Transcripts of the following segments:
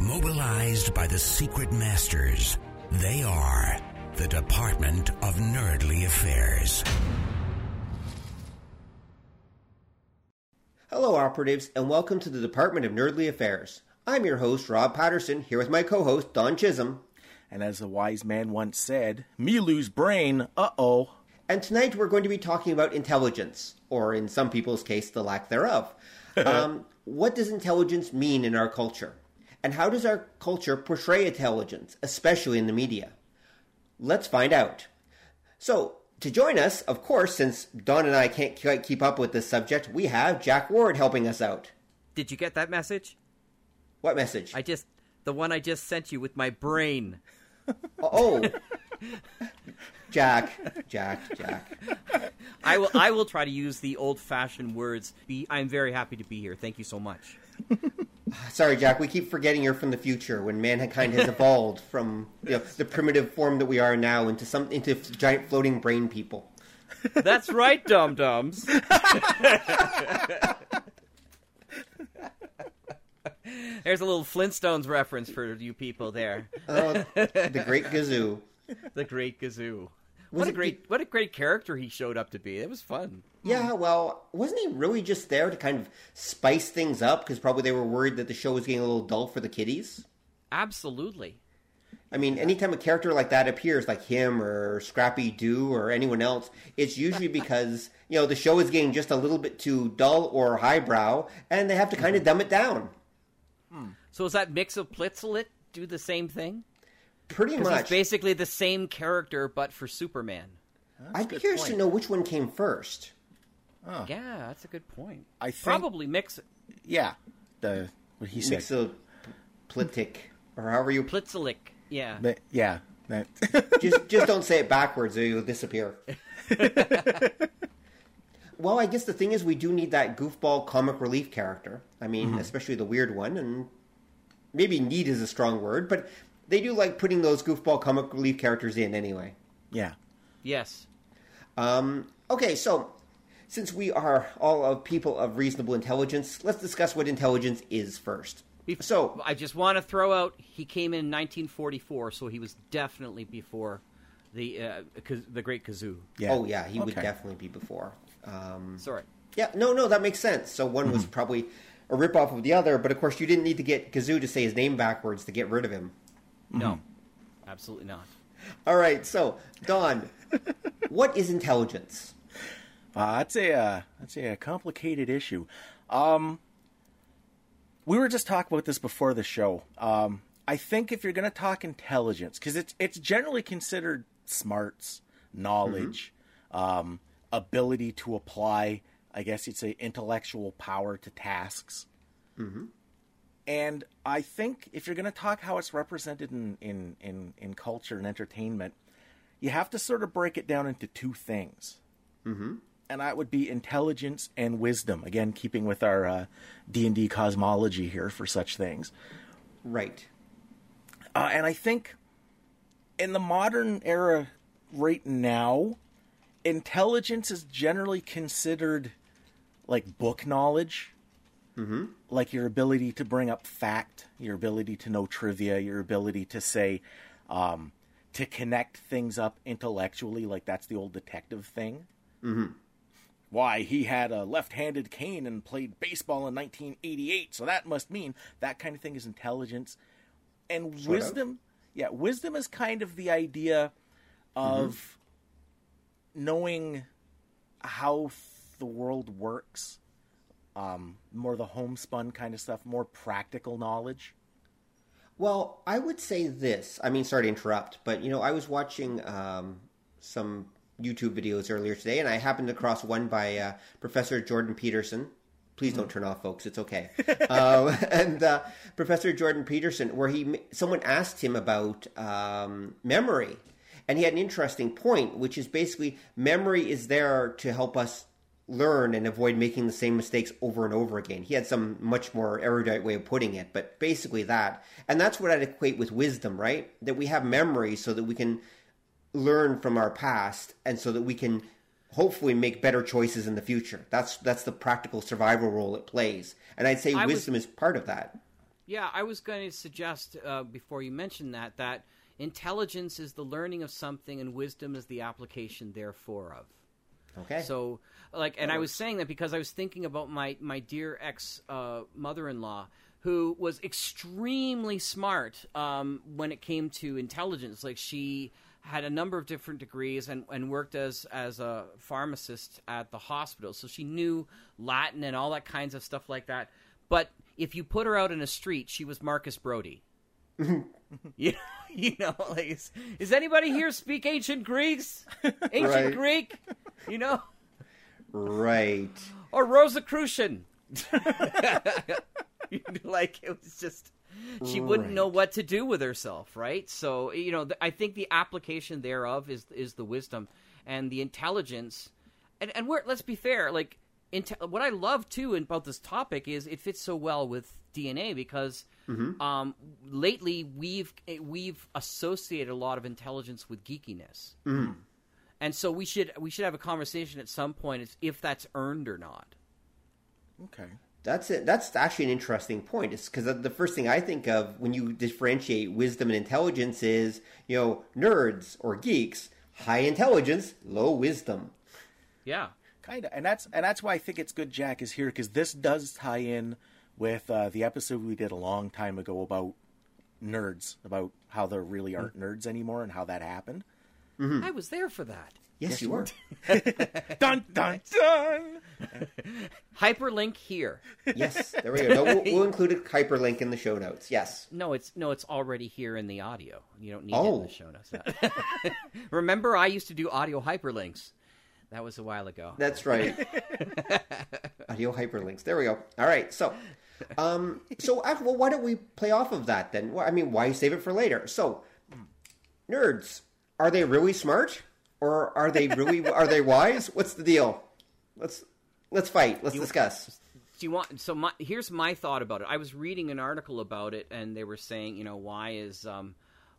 Mobilized by the secret masters, they are the Department of Nerdly Affairs. Hello, operatives, and welcome to the Department of Nerdly Affairs. I'm your host, Rob Patterson, here with my co-host, Don Chisholm. And as the wise man once said, Milu's brain, uh-oh. And tonight we're going to be talking about intelligence, or in some people's case, the lack thereof. What does intelligence mean in our culture? And how does our culture portray intelligence, especially in the media? Let's find out. So, to join us, of course, since Don and I can't quite keep up with this subject, we have Jack Ward helping us out. Did you get that message? What message? The one I just sent you with my brain. Oh. Jack. I will try to use the old-fashioned words. I'm very happy to be here. Thank you so much. Sorry, Jack. We keep forgetting you're from the future when mankind has evolved from the primitive form that we are now into giant floating brain people. That's right, dum-dums. There's a little Flintstones reference for you people there. The Great Gazoo. The Great Gazoo. What a great character he showed up to be. It was fun. Yeah, well, wasn't he really just there to kind of spice things up? Because probably they were worried that the show was getting a little dull for the kiddies. Absolutely. I mean, anytime a character like that appears, like him or Scrappy Doo or anyone else, it's usually because, the show is getting just a little bit too dull or highbrow, and they have to kind of dumb it down. Hmm. So is that Mxyzptlk do the same thing? Pretty much. It's basically the same character, but for Superman. I'd be curious to know which one came first. Oh. Yeah, that's a good point. I think probably Mix. Yeah, what he said. Mxyzptlk, or however you Plitzlik. Yeah. But, yeah. That... just don't say it backwards, or you'll disappear. Well, I guess the thing is we do need that goofball comic relief character. I mean, especially the weird one, and maybe need is a strong word, but they do like putting those goofball comic relief characters in anyway. Yeah. Yes. Okay, so since we are all people of reasonable intelligence, let's discuss what intelligence is first. So I just want to throw out, he came in 1944, so he was definitely before the Great Gazoo. Yeah. Oh, yeah, he would definitely be before. Sorry. Yeah, no, that makes sense. So one was probably a ripoff of the other, but of course you didn't need to get Gazoo to say his name backwards to get rid of him. No, absolutely not. All right, so, Don, what is intelligence? I'd say a complicated issue. We were just talking about this before the show. I think if you're going to talk intelligence, because it's generally considered smarts, knowledge, ability to apply, I guess you'd say, intellectual power to tasks. Mm-hmm. And I think if you're going to talk how it's represented in culture and entertainment, you have to sort of break it down into two things. Mm-hmm. And that would be intelligence and wisdom. Again, keeping with our D&D cosmology here for such things. Right. And I think in the modern era right now, intelligence is generally considered like book knowledge, like your ability to bring up fact, your ability to know trivia, your ability to say, to connect things up intellectually, like that's the old detective thing. Mm-hmm. Why, he had a left-handed cane and played baseball in 1988, so that must mean that kind of thing is intelligence. And wisdom is kind of the idea of... knowing how the world works, more the homespun kind of stuff, more practical knowledge. Well, I would say this. I mean, sorry to interrupt, but, I was watching some YouTube videos earlier today, and I happened across one by Professor Jordan Peterson, Please don't turn off, folks. It's okay. And Professor Jordan Peterson, where someone asked him about memory. And he had an interesting point, which is basically memory is there to help us learn and avoid making the same mistakes over and over again. He had some much more erudite way of putting it, but basically that. And that's what I'd equate with wisdom, right? That we have memory so that we can learn from our past and so that we can hopefully make better choices in the future. That's the practical survival role it plays. And I'd say wisdom is part of that. Yeah, I was going to suggest before you mentioned that intelligence is the learning of something and wisdom is the application therefore of. Okay. So, I was saying that because I was thinking about my dear ex-mother-in-law, who was extremely smart when it came to intelligence. Like, she had a number of different degrees and worked as a pharmacist at the hospital. So she knew Latin and all that kinds of stuff like that. But if you put her out in a street, she was Marcus Brody. Is anybody here speak ancient Greeks? Ancient Greek, right? Or Rosicrucian? It was just she wouldn't know what to do with herself, right? So I think the application thereof is the wisdom and the intelligence, and let's be fair, what I love too about this topic is it fits so well with DNA because. Mm-hmm. Lately, we've associated a lot of intelligence with geekiness, and so we should have a conversation at some point if that's earned or not. Okay, that's it. That's actually an interesting point. It's because the first thing I think of when you differentiate wisdom and intelligence is nerds or geeks, high intelligence, low wisdom. Yeah, kind of, and that's why I think it's good Jack is here because this does tie in. With the episode we did a long time ago about nerds, about how there really aren't nerds anymore and how that happened. Mm-hmm. I was there for that. Yes, you were. Dun, dun, dun! Hyperlink here. Yes, there we go. No, we'll include a hyperlink in the show notes, yes. No, it's already here in the audio. You don't need it in the show notes. No. Remember, I used to do audio hyperlinks. That was a while ago. That's right. Audio hyperlinks. There we go. All right. So, why don't we play off of that then? Well, I mean, why save it for later? So, nerds, are they really smart, or are they really wise? What's the deal? Let's fight. Let's discuss. Do you want? So, here's my thought about it. I was reading an article about it, and they were saying,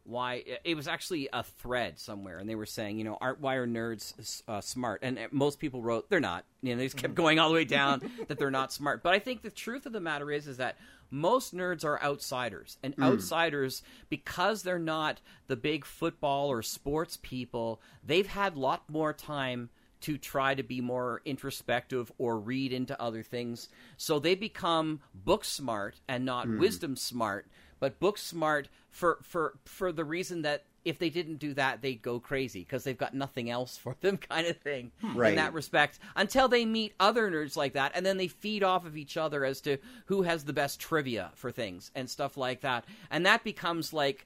why it was actually a thread somewhere, and they were saying, why are nerds smart? And most people wrote they're not. They just kept going all the way down that they're not smart. But I think the truth of the matter is that most nerds are outsiders, and outsiders, because they're not the big football or sports people, they've had a lot more time to try to be more introspective or read into other things. So they become book smart and not wisdom smart. But book smart for the reason that if they didn't do that, they'd go crazy because they've got nothing else for them kind of thing in that respect until they meet other nerds like that. And then they feed off of each other as to who has the best trivia for things and stuff like that. And that becomes the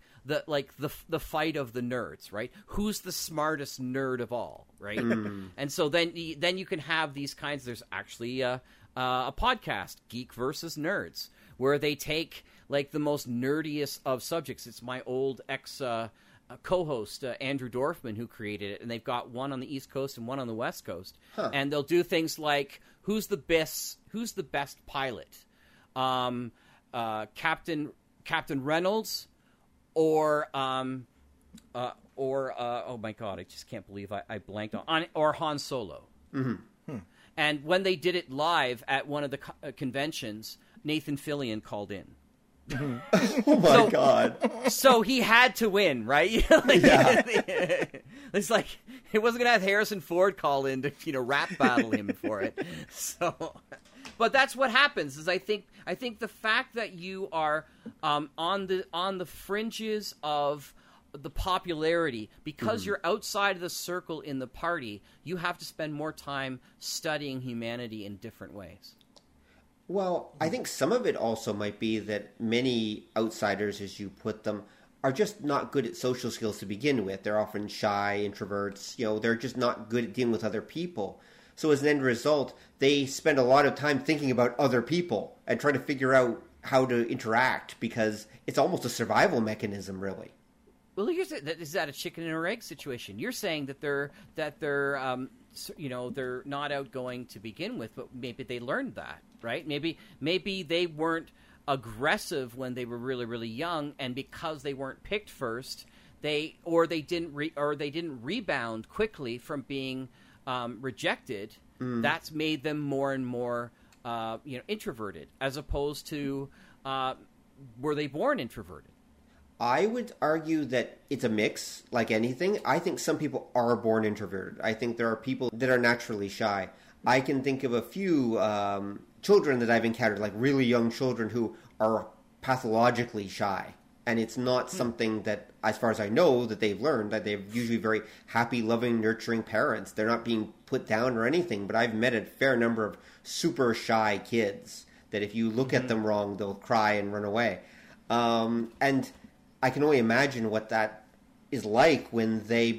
fight of the nerds, right? Who's the smartest nerd of all, right? And so then you can have these kinds – there's actually a podcast, Geek versus Nerds, where they take – the most nerdiest of subjects. It's my old co-host, Andrew Dorfman, who created it. And they've got one on the East Coast and one on the West Coast. Huh. And they'll do things like, who's the best pilot? Captain Reynolds or oh my God, I just can't believe I blanked on or Han Solo. Mm-hmm. Hmm. And when they did it live at one of the conventions, Nathan Fillion called in. Oh my God! So he had to win, right? It's it wasn't gonna have Harrison Ford call in to rap battle him for it. So, but that's what happens. Is I think the fact that you are on the fringes of the popularity because you're outside of the circle in the party, you have to spend more time studying humanity in different ways. Well, I think some of it also might be that many outsiders, as you put them, are just not good at social skills to begin with. They're often shy, introverts. They're just not good at dealing with other people. So as an end result, they spend a lot of time thinking about other people and trying to figure out how to interact, because it's almost a survival mechanism, really. Well, here's is that a chicken and egg situation? You're saying that they're not outgoing to begin with, but maybe they learned that, right? Maybe they weren't aggressive when they were really, really young, and because they weren't picked first, they didn't rebound quickly from being rejected. Mm. That's made them more and more introverted, as opposed to were they born introverted? I would argue that it's a mix, like anything. I think some people are born introverted. I think there are people that are naturally shy. I can think of a few children that I've encountered, like really young children who are pathologically shy. And it's not something that, as far as I know, that they've learned. That they're usually very happy, loving, nurturing parents. They're not being put down or anything. But I've met a fair number of super shy kids that if you look at them wrong, they'll cry and run away. And I can only imagine what that is like when they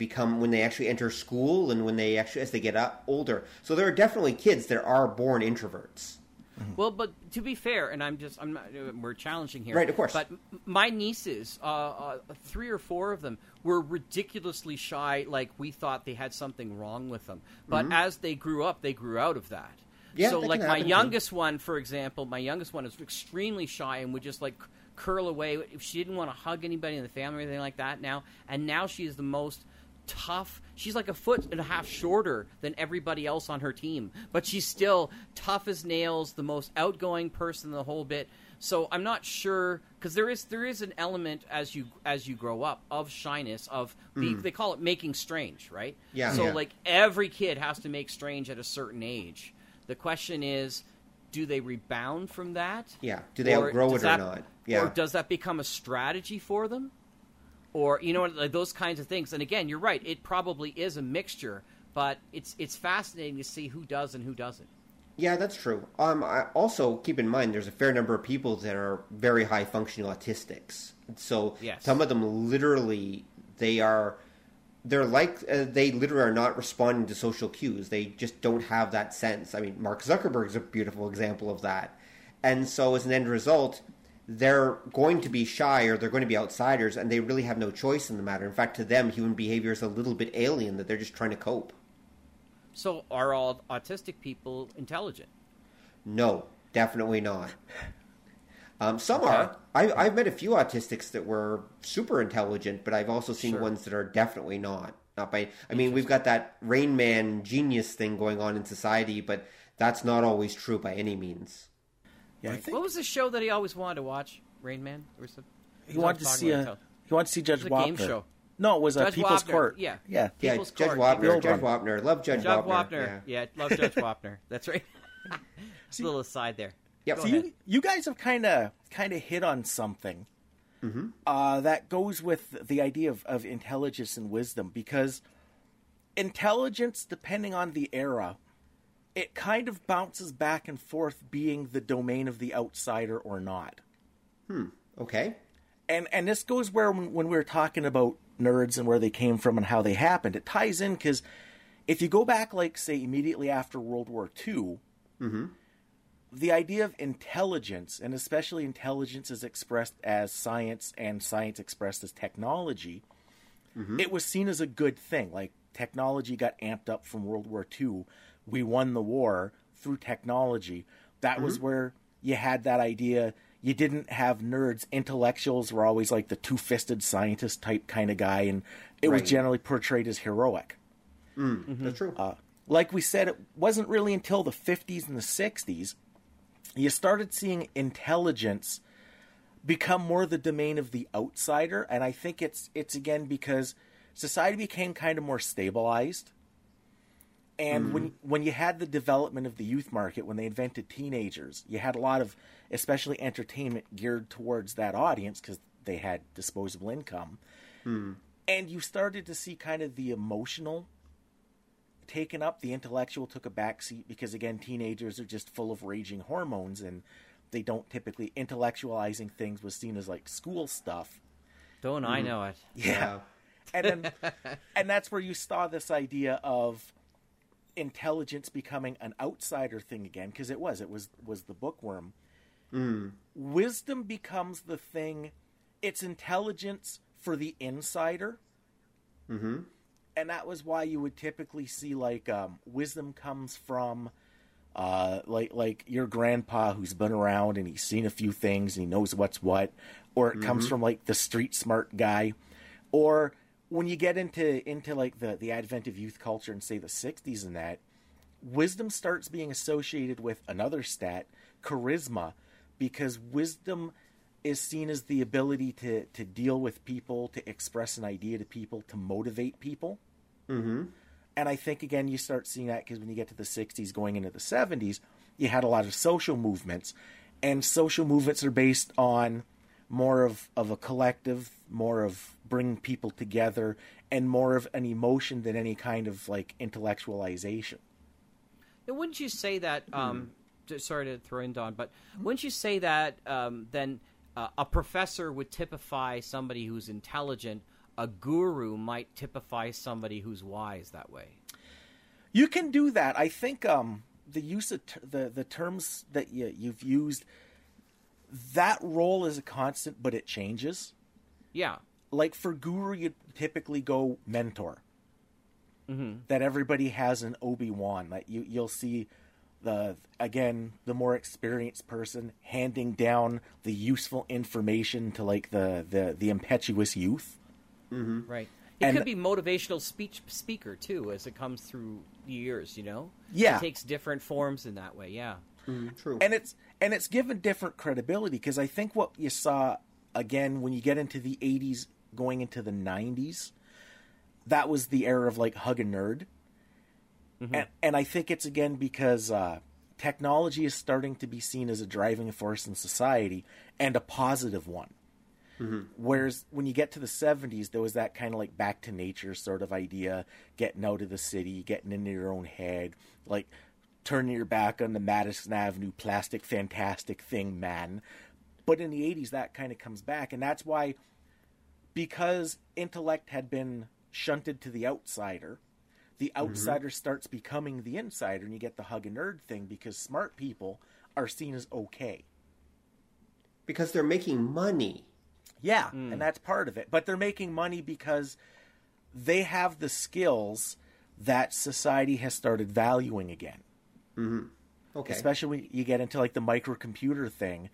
actually enter school and when they actually, as they get older. So there are definitely kids that are born introverts. Mm-hmm. Well, but to be fair, and we're challenging here. Right, of course. But my nieces, 3 or 4 of them, were ridiculously shy, like we thought they had something wrong with them. But as they grew up, they grew out of that. Yeah, so, like, my youngest one is extremely shy and would just, like, curl away. She didn't want to hug anybody in the family or anything like that now. And now she is the most tough. She's like a foot and a half shorter than everybody else on her team, but she's still tough as nails, the most outgoing person in the whole bit. So I'm not sure, because there is an element as you grow up of shyness, of they call it making strange, right? Yeah. So like every kid has to make strange at a certain age. The question is, do they rebound from that? Yeah. Do they outgrow it or not? Yeah. Or does that become a strategy for them? Or, you know, like those kinds of things. And again, you're right. It probably is a mixture, but it's fascinating to see who does and who doesn't. Yeah, that's true. I also, keep in mind, there's a fair number of people that are very high-functioning autistics. So some of them literally, they literally are not responding to social cues. They just don't have that sense. I mean, Mark Zuckerberg is a beautiful example of that. And so as an end result, they're going to be shy, or they're going to be outsiders, and they really have no choice in the matter. In fact, to them, human behavior is a little bit alien, that they're just trying to cope. So are all autistic people intelligent? No, definitely not. Some are. I've met a few autistics that were super intelligent, but I've also seen ones that are definitely not. We've got that Rain Man genius thing going on in society, but that's not always true by any means. Yeah, right. What was the show that he always wanted to watch? Rain Man? Or something? He wanted to see Judge Wapner. Game show. No, it was a People's Wapner. Court. Yeah. Judge Wapner. Love Judge Wapner. Love Judge Wapner. That's right. Just a little aside there. Yep. So you guys have kind of hit on something that goes with the idea of intelligence and wisdom, because intelligence, depending on the era, it kind of bounces back and forth being the domain of the outsider or not. Okay. And this goes where when we were talking about nerds and where they came from and how they happened, it ties in, because if you go back, like, say, immediately after World War II, the idea of intelligence, and especially intelligence is expressed as science and science expressed as technology, it was seen as a good thing. Like, technology got amped up from World War II. We won the war through technology. That was where you had that idea. You didn't have nerds. Intellectuals were always like the two-fisted scientist type kind of guy, and it was generally portrayed as heroic. That's true. Like we said, it wasn't really until the 50s and the 60s you started seeing intelligence become more the domain of the outsider, and I think it's again because society became kind of more stabilized. And when you had the development of the youth market, when they invented teenagers, you had a lot of, especially entertainment, geared towards that audience because they had disposable income. And you started to see kind of the emotional taken up. The intellectual took a backseat because, again, teenagers are just full of raging hormones and they don't typically, intellectualizing things was seen as like school stuff. Don't I know it. Yeah. And that's where you saw this idea of intelligence becoming an outsider thing again, because it was the bookworm. Wisdom becomes the thing. It's intelligence for the insider. Mm-hmm. And that was why you would typically see, like, wisdom comes from, like your grandpa who's been around and he's seen a few things and he knows what's what. Or it comes from, like, the street smart guy. Or when you get into like, the advent of youth culture in, say, the 60s and that, wisdom starts being associated with another stat, charisma, because wisdom is seen as the ability to deal with people, to express an idea to people, to motivate people. Mm-hmm. And I think, again, you start seeing that because when you get to the 60s going into the 70s, you had a lot of social movements. And social movements are based on more of a collective, more of bringing people together, and more of an emotion than any kind of, like, intellectualization. Now, wouldn't you say that... sorry to throw in, Don, but wouldn't you say that then... a professor would typify somebody who's intelligent. A guru might typify somebody who's wise that way. You can do that. I think the use of the terms that you've used, that role is a constant, but it changes. Yeah. Like for guru, you typically go mentor. Mm-hmm. That everybody has an Obi-Wan. Like you'll see... The more experienced person handing down the useful information to, like, the impetuous youth. Mm-hmm. Right. It could be motivational speaker, too, as it comes through years, you know? Yeah. It takes different forms in that way, yeah. Mm, true. And it's given different credibility, because I think what you saw, again, when you get into the 80s, going into the 90s, that was the era of, like, hug a nerd. Mm-hmm. And I think it's, again, because technology is starting to be seen as a driving force in society and a positive one. Mm-hmm. Whereas when you get to the 70s, there was that kind of like back to nature sort of idea, getting out of the city, getting into your own head, like turning your back on the Madison Avenue plastic fantastic thing, man. But in the 80s, that kind of comes back. And that's why, because intellect had been shunted to the outsider... The outsider starts becoming the insider, and you get the hug a nerd thing because smart people are seen as okay. Because they're making money. Yeah, and that's part of it. But they're making money because they have the skills that society has started valuing again. Mm-hmm. Okay. Especially when you get into like the microcomputer thing,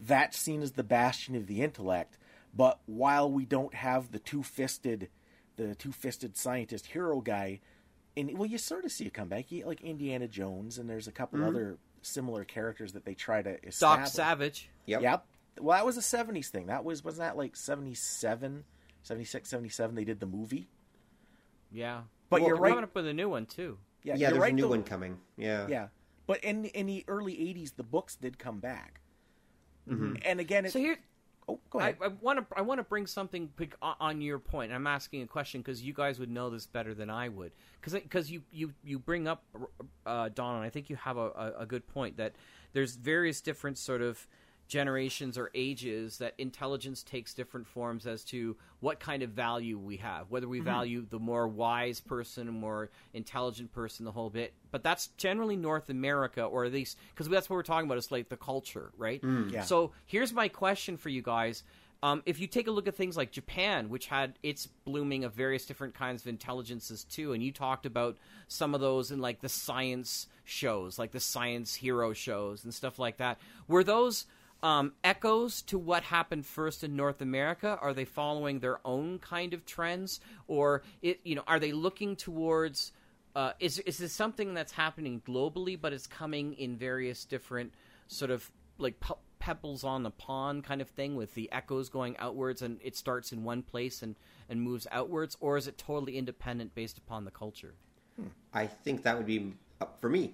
that's seen as the bastion of the intellect. But while we don't have the two-fisted scientist hero guy, and well, you sort of see it come back. Like Indiana Jones, and there's a couple other similar characters that they try to establish. Doc Savage. Yep. Well, that was a 70s thing. That wasn't that like 77, 76, 77 they did the movie? Yeah. But well, you're right. Coming up with a new one, too. Yeah, there's right, a new one coming. Yeah. Yeah. But in the early 80s, the books did come back. Mm-hmm. And again, so here... Oh, go ahead. I want to bring something on your point. I'm asking a question because you guys would know this better than I would. Because you bring up, Don, and I think you have a good point that there's various different sort of generations or ages that intelligence takes different forms as to what kind of value we have, whether we value the more wise person, more intelligent person, the whole bit. But that's generally North America, or at least because that's what we're talking about, is like the culture, right? So here's my question for you guys. If you take a look at things like Japan, which had its blooming of various different kinds of intelligences too, and you talked about some of those in like the science shows, like the science hero shows and stuff like that, were those echoes to what happened first in North America? Are they following their own kind of trends, or are they looking towards? Is this something that's happening globally, but it's coming in various different sort of like pebbles on the pond kind of thing, with the echoes going outwards, and it starts in one place and moves outwards, or is it totally independent based upon the culture? I think that would be up for me.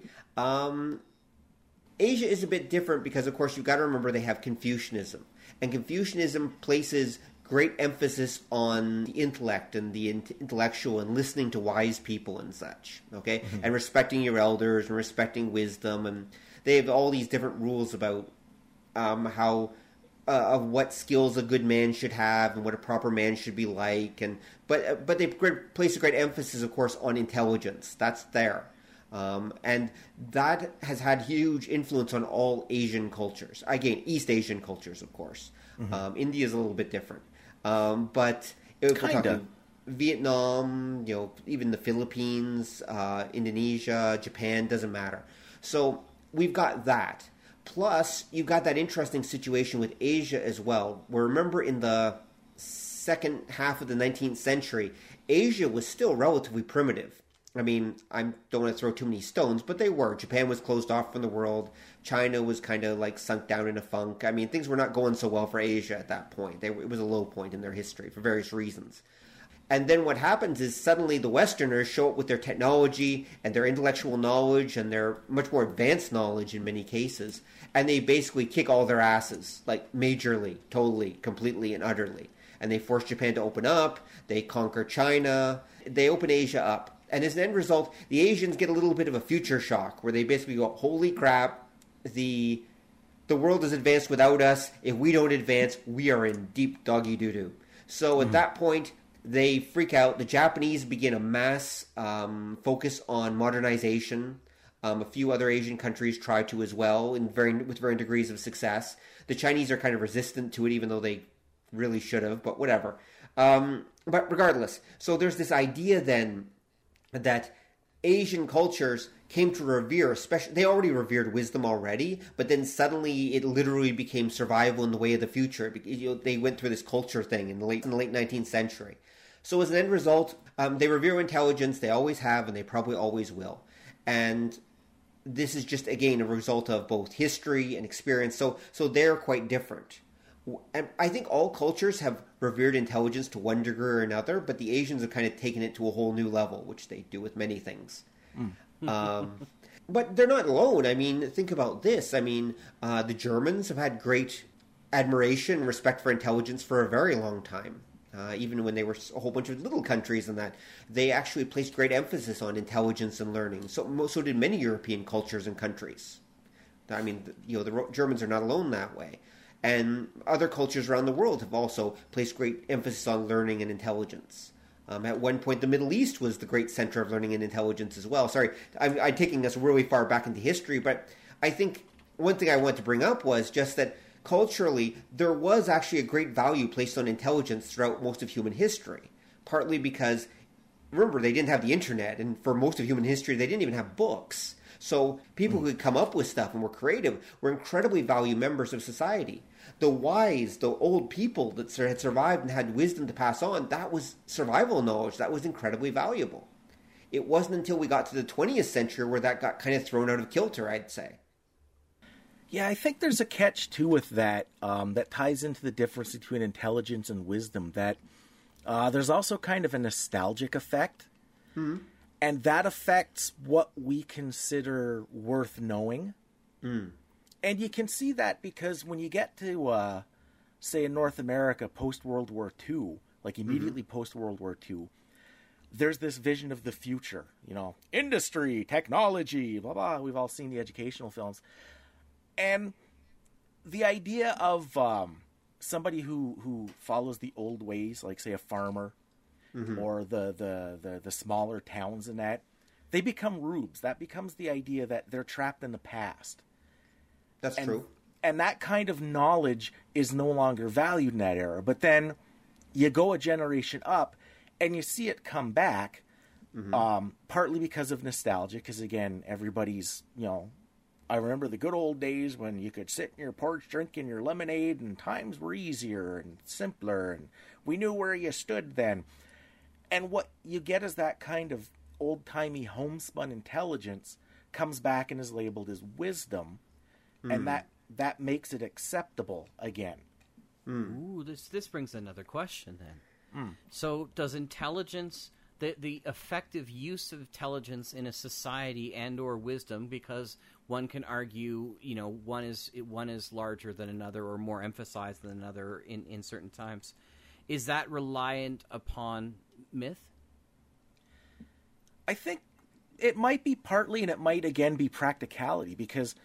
Asia is a bit different because, of course, you've got to remember they have Confucianism. And Confucianism places great emphasis on the intellect and the intellectual and listening to wise people and such, okay? Mm-hmm. And respecting your elders and respecting wisdom. And they have all these different rules about how of what skills a good man should have and what a proper man should be like. But they place a great emphasis, of course, on intelligence. That's there. And that has had huge influence on all Asian cultures. Again, East Asian cultures, of course. Mm-hmm. India is a little bit different. But if we're talking Vietnam, you know, even the Philippines, Indonesia, Japan, doesn't matter. So we've got that. Plus, you've got that interesting situation with Asia as well, where remember in the second half of the 19th century, Asia was still relatively primitive. I mean, I don't want to throw too many stones, but they were. Japan was closed off from the world. China was kind of like sunk down in a funk. I mean, things were not going so well for Asia at that point. It was a low point in their history for various reasons. And then what happens is suddenly the Westerners show up with their technology and their intellectual knowledge and their much more advanced knowledge in many cases, and they basically kick all their asses, like majorly, totally, completely, and utterly. And they force Japan to open up. They conquer China. They open Asia up. And as an end result, the Asians get a little bit of a future shock where they basically go, holy crap, the world has advanced without us. If we don't advance, we are in deep doggy doo-doo. So at that point, they freak out. The Japanese begin a mass focus on modernization. A few other Asian countries try to as well, with varying degrees of success. The Chinese are kind of resistant to it, even though they really should have, but whatever. But regardless, so there's this idea then that Asian cultures came to revere, especially they already revered wisdom already, but then suddenly it literally became survival in the way of the future. They went through this culture thing in the late 19th century. So as an end result, they revere intelligence. They always have, and they probably always will. And this is just, again, a result of both history and experience. So they're quite different. And I think all cultures have revered intelligence to one degree or another, but the Asians have kind of taken it to a whole new level, which they do with many things. But they're not alone. I mean, think about this. I mean, the Germans have had great admiration and respect for intelligence for a very long time. Even when they were a whole bunch of little countries and that, they actually placed great emphasis on intelligence and learning. So did many European cultures and countries. I mean, you know, the Germans are not alone that way. And other cultures around the world have also placed great emphasis on learning and intelligence. At one point, the Middle East was the great center of learning and intelligence as well. Sorry, I'm taking us really far back into history, but I think one thing I wanted to bring up was just that culturally, there was actually a great value placed on intelligence throughout most of human history, partly because, remember, they didn't have the internet, and for most of human history, they didn't even have books. So people who could come up with stuff and were creative were incredibly valued members of society. The wise, the old people that had survived and had wisdom to pass on, that was survival knowledge. That was incredibly valuable. It wasn't until we got to the 20th century where that got kind of thrown out of kilter, I'd say. Yeah, I think there's a catch, too, with that that ties into the difference between intelligence and wisdom, that there's also kind of a nostalgic effect. Mm-hmm. And that affects what we consider worth knowing. Mm. And you can see that because when you get to, say, in North America, post-World War II, like immediately post-World War II, there's this vision of the future, you know, industry, technology, blah, blah. We've all seen the educational films. And the idea of somebody who follows the old ways, like, say, a farmer, or the smaller towns and that, they become rubes. That becomes the idea that they're trapped in the past. That's true. And that kind of knowledge is no longer valued in that era. But then you go a generation up and you see it come back, partly because of nostalgia, because, again, everybody's, you know, I remember the good old days when you could sit in your porch drinking your lemonade and times were easier and simpler and we knew where you stood then. And what you get is that kind of old-timey homespun intelligence comes back and is labeled as wisdom, and that makes it acceptable again. Ooh, this brings another question then. So does intelligence, the effective use of intelligence in a society and or wisdom, because one can argue, you know, one is larger than another or more emphasized than another in certain times, is that reliant upon myth? I think it might be partly, and it might again be practicality, because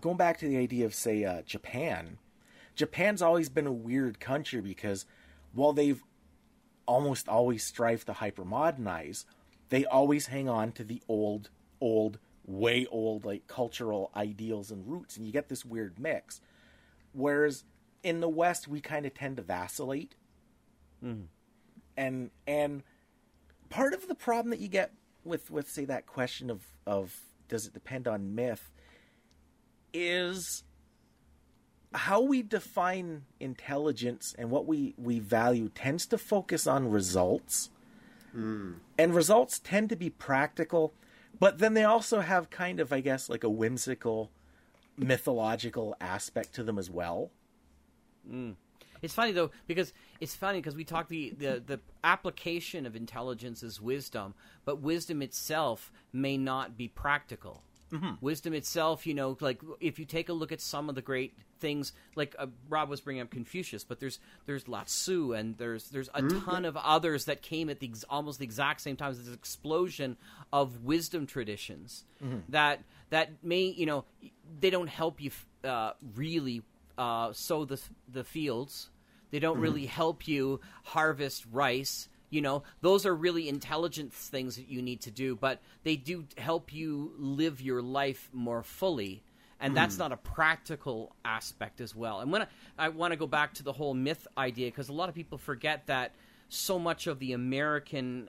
going back to the idea of, say, Japan's always been a weird country because while they've almost always strived to hypermodernize, they always hang on to the old way old, like, cultural ideals and roots, and you get this weird mix. Whereas in the West, we kind of tend to vacillate. Mm-hmm. And part of the problem that you get with say, that question of does it depend on myth is how we define intelligence and what we value tends to focus on results. Mm. And results tend to be practical, but then they also have kind of, I guess, like a whimsical, mythological aspect to them as well. Mm. It's funny, though, because we talk the application of intelligence is wisdom, but wisdom itself may not be practical. Mm-hmm. Wisdom itself, you know, like if you take a look at some of the great things, like Rob was bringing up Confucius, but there's Lao Tzu, and there's a mm-hmm. ton of others that came at almost the exact same time as this explosion of wisdom traditions mm-hmm. that may, you know, they don't help you really sow the fields. They don't mm-hmm. really help you harvest rice. You know, those are really intelligent things that you need to do, but they do help you live your life more fully. And that's not a practical aspect as well. And when I want to go back to the whole myth idea, because a lot of people forget that so much of the American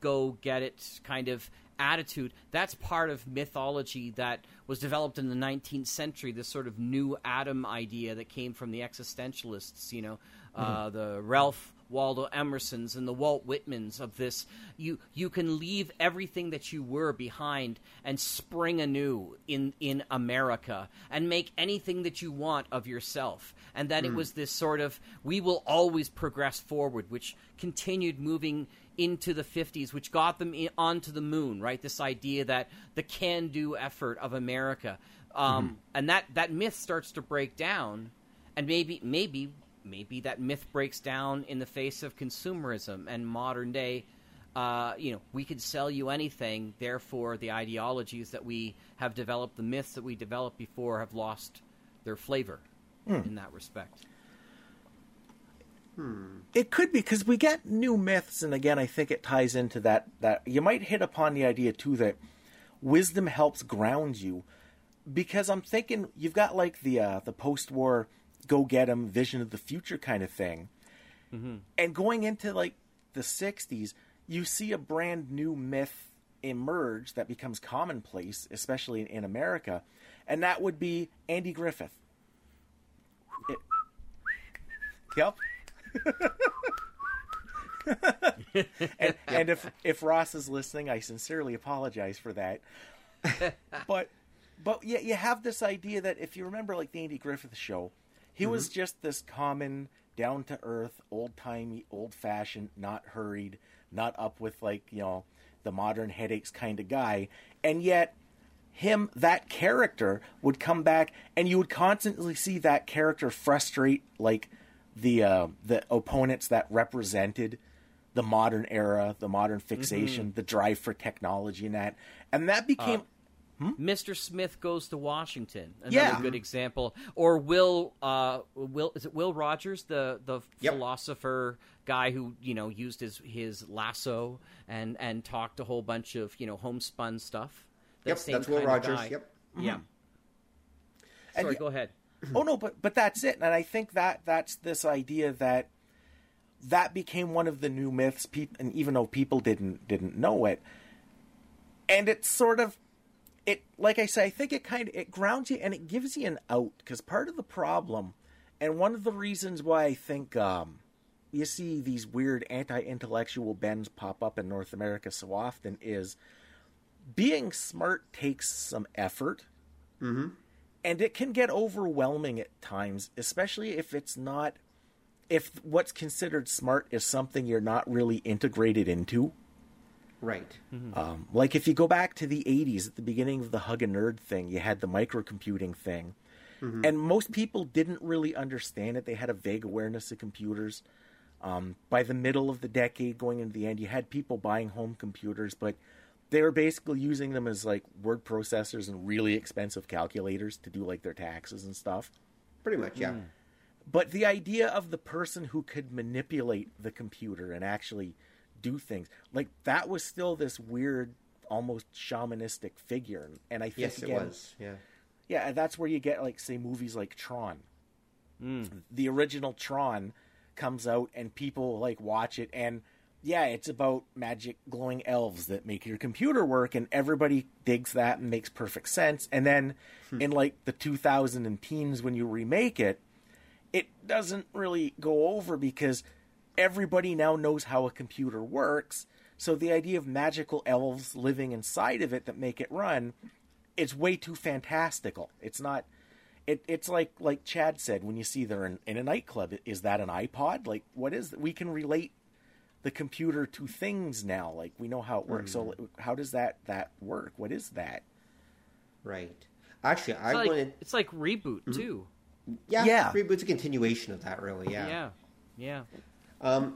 go-get-it kind of attitude, that's part of mythology that was developed in the 19th century, this sort of new Adam idea that came from the existentialists, you know, the Ralph Waldo Emersons and the Walt Whitmans of this. You can leave everything that you were behind and spring anew in America and make anything that you want of yourself. And then it was this sort of, we will always progress forward, which continued moving into the 50s, which got them onto the moon, right? This idea that the can-do effort of America. And that myth starts to break down, and maybe that myth breaks down in the face of consumerism and modern day, you know, we could sell you anything. Therefore, the ideologies that we have developed, the myths that we developed before, have lost their flavor in that respect. It could be because we get new myths. And again, I think it ties into that you might hit upon the idea, too, that wisdom helps ground you, because I'm thinking you've got like the post-war go get them, vision of the future kind of thing. Mm-hmm. And going into like the 60s, you see a brand new myth emerge that becomes commonplace, especially in America. And that would be Andy Griffith. Yep. and if Ross is listening, I sincerely apologize for that. But yeah, you have this idea that if you remember like the Andy Griffith show, he was just this common, down-to-earth, old-timey, old-fashioned, not hurried, not up with, like, you know, the modern headaches kind of guy. And yet, that character would come back, and you would constantly see that character frustrate, like, the opponents that represented the modern era, the modern fixation, the drive for technology and that. And that became... Mr. Smith Goes to Washington, another good example. Or Will Rogers, the philosopher guy who, you know, used his lasso and talked a whole bunch of, you know, homespun stuff. That's Will Rogers. Yep. Mm-hmm. Yeah. Sorry, go ahead. Oh no, but that's it. And I think that's this idea that became one of the new myths, and even though people didn't know it, and it's sort of. It, like I say, I think it grounds you and it gives you an out, because part of the problem, and one of the reasons why I think you see these weird anti-intellectual bends pop up in North America so often, is being smart takes some effort, and it can get overwhelming at times, especially if what's considered smart is something you're not really integrated into. Right. Like if you go back to the 80s, at the beginning of the Hug a Nerd thing, you had the microcomputing thing. And most people didn't really understand it. They had a vague awareness of computers. By the middle of the decade, going into the end, you had people buying home computers, but they were basically using them as like word processors and really expensive calculators to do like their taxes and stuff. Pretty much, yeah. But the idea of the person who could manipulate the computer and actually do things, like that was still this weird almost shamanistic figure. And I think it was. Yeah, and that's where you get, like, say, movies like Tron. Mm. The original Tron comes out and people, like, watch it. And, yeah, it's about magic glowing elves that make your computer work. And everybody digs that and makes perfect sense. And then in, like, the 2010s when you remake it, it doesn't really go over because everybody now knows how a computer works. So the idea of magical elves living inside of it that make it run, it's way too fantastical. It's not... It's like Chad said, when you see they're in a nightclub, is that an iPod? Like, what is that? We can relate the computer to things now. Like, we know how it works. Mm. So how does that work? What is that? Right. Actually, it's like Reboot, too. Yeah. Reboot's a continuation of that, really. Yeah.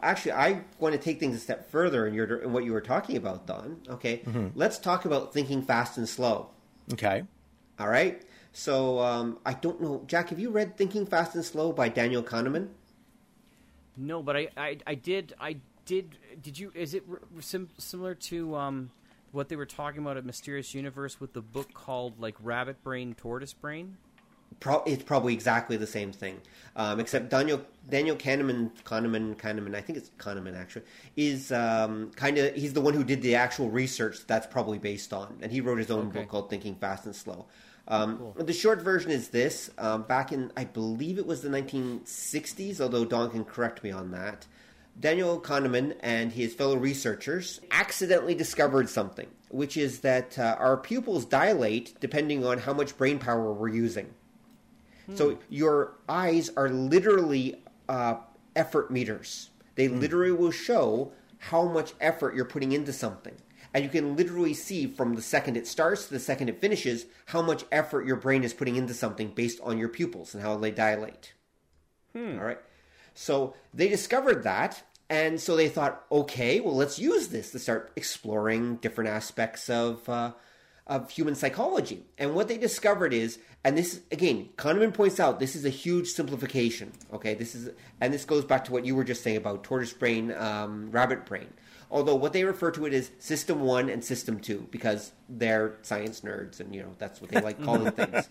Actually, I want to take things a step further in what you were talking about, Don. Okay. Mm-hmm. Let's talk about Thinking Fast and Slow. Okay. All right. So, I don't know. Jack, have you read Thinking Fast and Slow by Daniel Kahneman? No, but I did. Did you? Is it similar to what they were talking about at Mysterious Universe with the book called, like, Rabbit Brain, Tortoise Brain? It's probably exactly the same thing, except Daniel Kahneman. I think it's Kahneman actually is he's the one who did the actual research that's probably based on, and he wrote his own book called Thinking Fast and Slow. Cool. The short version is this: back in, I believe it was the 1960s, although Don can correct me on that. Daniel Kahneman and his fellow researchers accidentally discovered something, which is that our pupils dilate depending on how much brain power we're using. So your eyes are literally effort meters. They literally will show how much effort you're putting into something. And you can literally see from the second it starts to the second it finishes how much effort your brain is putting into something based on your pupils and how they dilate. All right. So they discovered that. And so they thought, okay, well, let's use this to start exploring different aspects of human psychology. And what they discovered is, and this, again, Kahneman points out, this is a huge simplification, okay? This goes back to what you were just saying about tortoise brain, rabbit brain. Although what they refer to it as System 1 and System 2, because they're science nerds, and, you know, that's what they like calling things.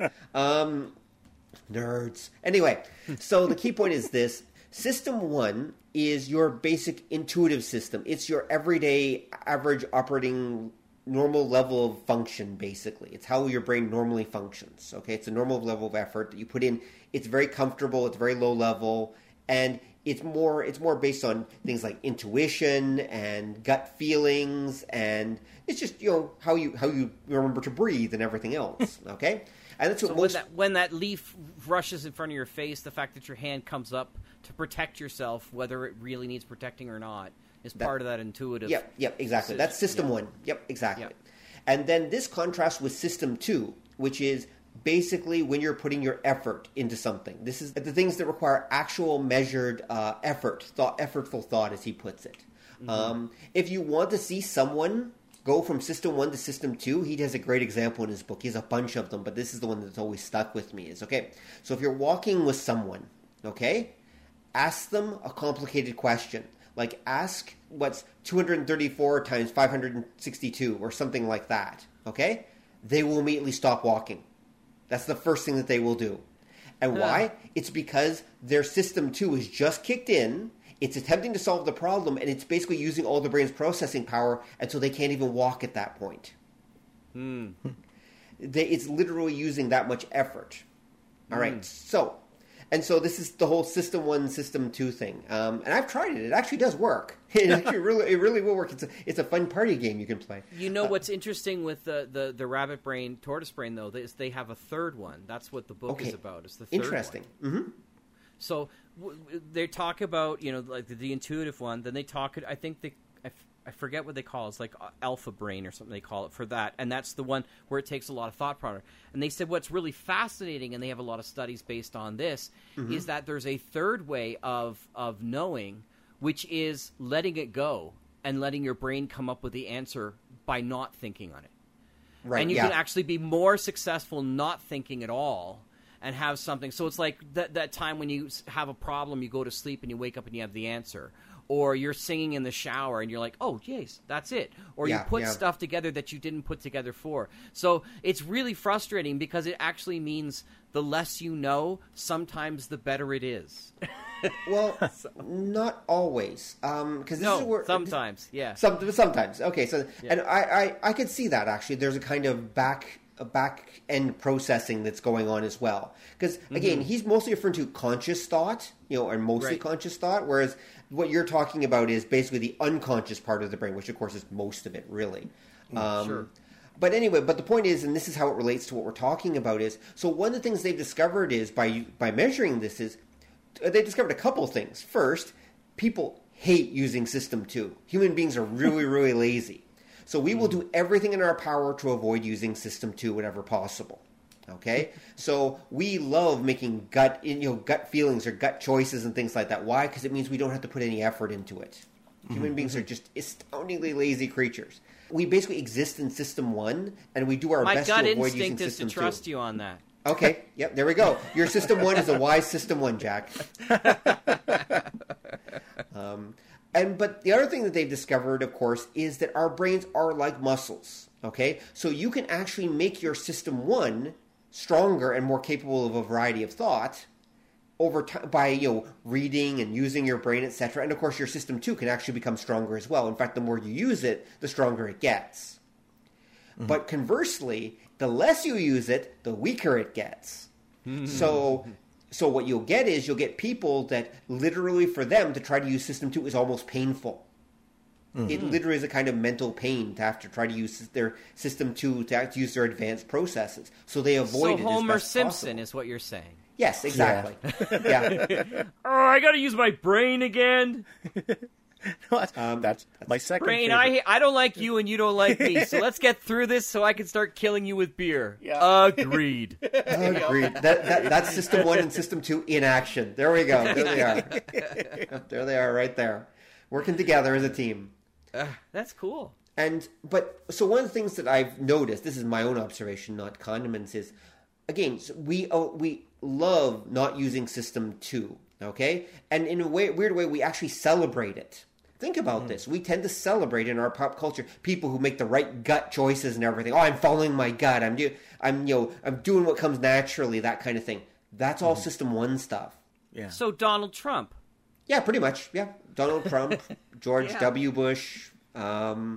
Nerds. Anyway, so the key point is this. System 1 is your basic intuitive system. It's your everyday, average operating normal level of function, basically. It's how your brain normally functions, okay? It's a normal level of effort that you put in. It's very comfortable. It's very low level. And it's more based on things like intuition and gut feelings. And it's just, you know, how you remember to breathe and everything else, okay? And that's what so most... When that leaf rushes in front of your face, the fact that your hand comes up to protect yourself, whether it really needs protecting or not, is part of that intuitive. Yep, exactly. Decision. That's System 1. Yep, exactly. Yep. And then this contrasts with System 2, which is basically when you're putting your effort into something. This is the things that require actual measured effort, effortful thought, as he puts it. Mm-hmm. If you want to see someone go from System 1 to System 2, he has a great example in his book. He has a bunch of them, but this is the one that's always stuck with me. So if you're walking with someone, okay, ask them a complicated question. Like, ask what's 234 times 562 or something like that, okay? They will immediately stop walking. That's the first thing that they will do. And why? It's because their System 2 is just kicked in. It's attempting to solve the problem, and it's basically using all the brain's processing power, and so they can't even walk at that point. It's literally using that much effort. All right, so... And so this is the whole System 1, System 2 thing. And I've tried it. It actually does work. It really will work. It's a fun party game you can play. You know what's interesting with the rabbit brain, tortoise brain, though, is they have a third one. That's what the book is about. It's the third one. Mm-hmm. So they talk about, you know, like the intuitive one. Then they talk – I think they I forget what they call it. It's like alpha brain or something they call it for that. And that's the one where it takes a lot of thought power. And they said what's really fascinating, and they have a lot of studies based on this, is that there's a third way of knowing, which is letting it go and letting your brain come up with the answer by not thinking on it. Right, and you can actually be more successful not thinking at all and have something. So it's like that time when you have a problem, you go to sleep and you wake up and you have the answer. or you're singing in the shower and you're like, oh, yes, that's it. Or you put stuff together that you didn't put together for. So it's really frustrating because it actually means the less you know, sometimes the better it is. Well, not always. Sometimes. Okay, so and I could see that actually. There's a kind of back-end processing that's going on as well. Because, again, he's mostly referring to conscious thought, or mostly conscious thought, whereas what you're talking about is basically the unconscious part of the brain, which, of course, is most of it, really. But anyway, but the point is, and this is how it relates to what we're talking about, is so one of the things they've discovered is by measuring this is they discovered a couple things. First, people hate using System 2. Human beings are really, really lazy. So we will do everything in our power to avoid using System 2 whenever possible. Okay? So we love making gut feelings or gut choices and things like that. Why? Because it means we don't have to put any effort into it. Human beings are just astoundingly lazy creatures. We basically exist in System 1, and we do our best to avoid using System 2. My gut instinct is to trust you on that. Okay. Yep. There we go. Your System 1 is a wise System 1, Jack. But the other thing that they've discovered, of course, is that our brains are like muscles, okay? So you can actually make your System 1 stronger and more capable of a variety of thought over time by, reading and using your brain, etc. And, of course, your System 2 can actually become stronger as well. In fact, the more you use it, the stronger it gets. Mm-hmm. But conversely, the less you use it, the weaker it gets. Mm-hmm. So what you'll get is you'll get people that literally for them to try to use System 2 is almost painful. Mm-hmm. It literally is a kind of mental pain to have to try to use their System 2 to use their advanced processes. So they avoid it as best possible. So Homer Simpson is what you're saying. Yes, exactly. Yeah. Oh, I got to use my brain again. No, that's my second brain, favorite. I don't like you and you don't like me, so let's get through this so I can start killing you with beer. Yeah. Agreed. Agreed. That's System 1 and System 2 in action. There we go. There they are. There they are right there. Working together as a team. That's cool. So one of the things that I've noticed, this is my own observation, not Kahneman's, is, again, we love not using System 2. Okay? And in a weird way, we actually celebrate it. Think about this. We tend to celebrate in our pop culture people who make the right gut choices and everything. Oh, I'm following my gut. I'm doing what comes naturally, that kind of thing. That's all System 1 stuff. Yeah. So Donald Trump. Yeah, pretty much. Yeah. Donald Trump, George W. Bush. I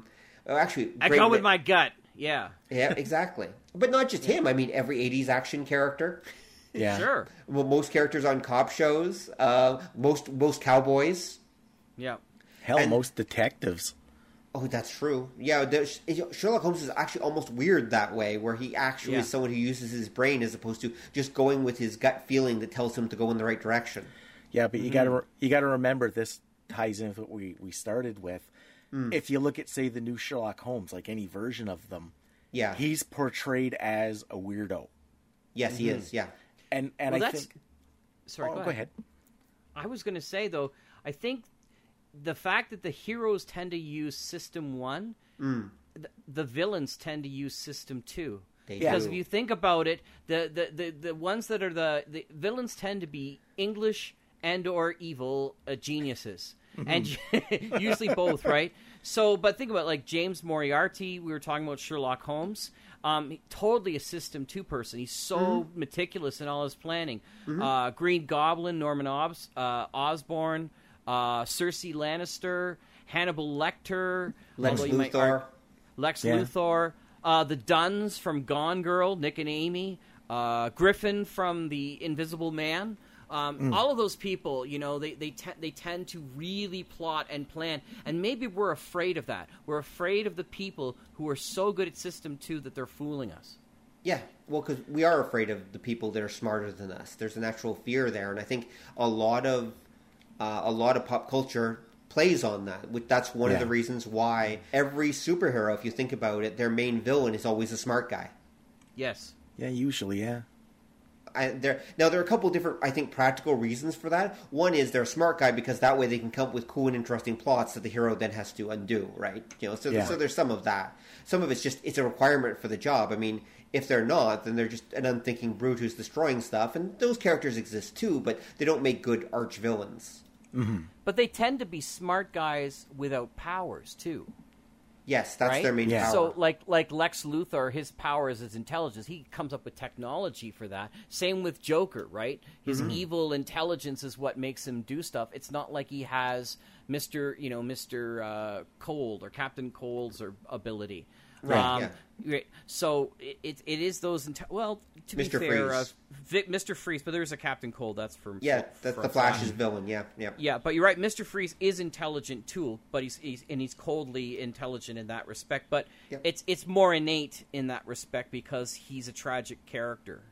go with my gut. Yeah. Yeah, exactly. But not just him. I mean, every 80s action character. Yeah, sure. Well, most characters on cop shows, most cowboys. Yeah. Hell, most detectives. Oh, that's true. Yeah, Sherlock Holmes is actually almost weird that way, where he actually is someone who uses his brain as opposed to just going with his gut feeling that tells him to go in the right direction. Yeah, but you got to remember this ties in with what we started with. Mm. If you look at, say, the new Sherlock Holmes, like any version of them, he's portrayed as a weirdo. Yes, he is. Yeah. And well, I think... Sorry, go ahead. I was going to say, though, I think the fact that the heroes tend to use System 1, the villains tend to use System 2. Because if you think about it, the ones that are the villains tend to be English and or evil geniuses. And usually both, right? So, but think about it, like James Moriarty, we were talking about Sherlock Holmes. Totally a System 2 person. He's so meticulous in all his planning. Green Goblin, Norman Osborn, Cersei Lannister, Hannibal Lecter, Lex Luthor, the Dunns from Gone Girl, Nick and Amy, Griffin from The Invisible Man. All of those people, they tend to really plot and plan. And maybe we're afraid of that. We're afraid of the people who are so good at System 2 that they're fooling us. Yeah, well, because we are afraid of the people that are smarter than us. There's an actual fear there. And I think a lot of pop culture plays on that. That's one of the reasons why every superhero, if you think about it, their main villain is always a smart guy. Yes. Yeah, usually, yeah. There are a couple different, I think, practical reasons for that. One is they're a smart guy because that way they can come up with cool and interesting plots that the hero then has to undo, right? So there's some of that. Some of it's just it's a requirement for the job. I mean, if they're not, then they're just an unthinking brute who's destroying stuff. And those characters exist too, but they don't make good arch villains. Mm-hmm. But they tend to be smart guys without powers, too. Yes, that's right? Their main power. So, like Lex Luthor, his power is his intelligence. He comes up with technology for that. Same with Joker, right? His evil intelligence is what makes him do stuff. It's not like he has Mr. Cold or Captain Cold's or ability. Right. Yeah. So it is those. Well, to be fair, Mr. Freeze, but there's a Captain Cold. That's from that's the Flash's villain. Yeah. But you're right. Mr. Freeze is intelligent too, but he's coldly intelligent in that respect. But it's more innate in that respect because he's a tragic character,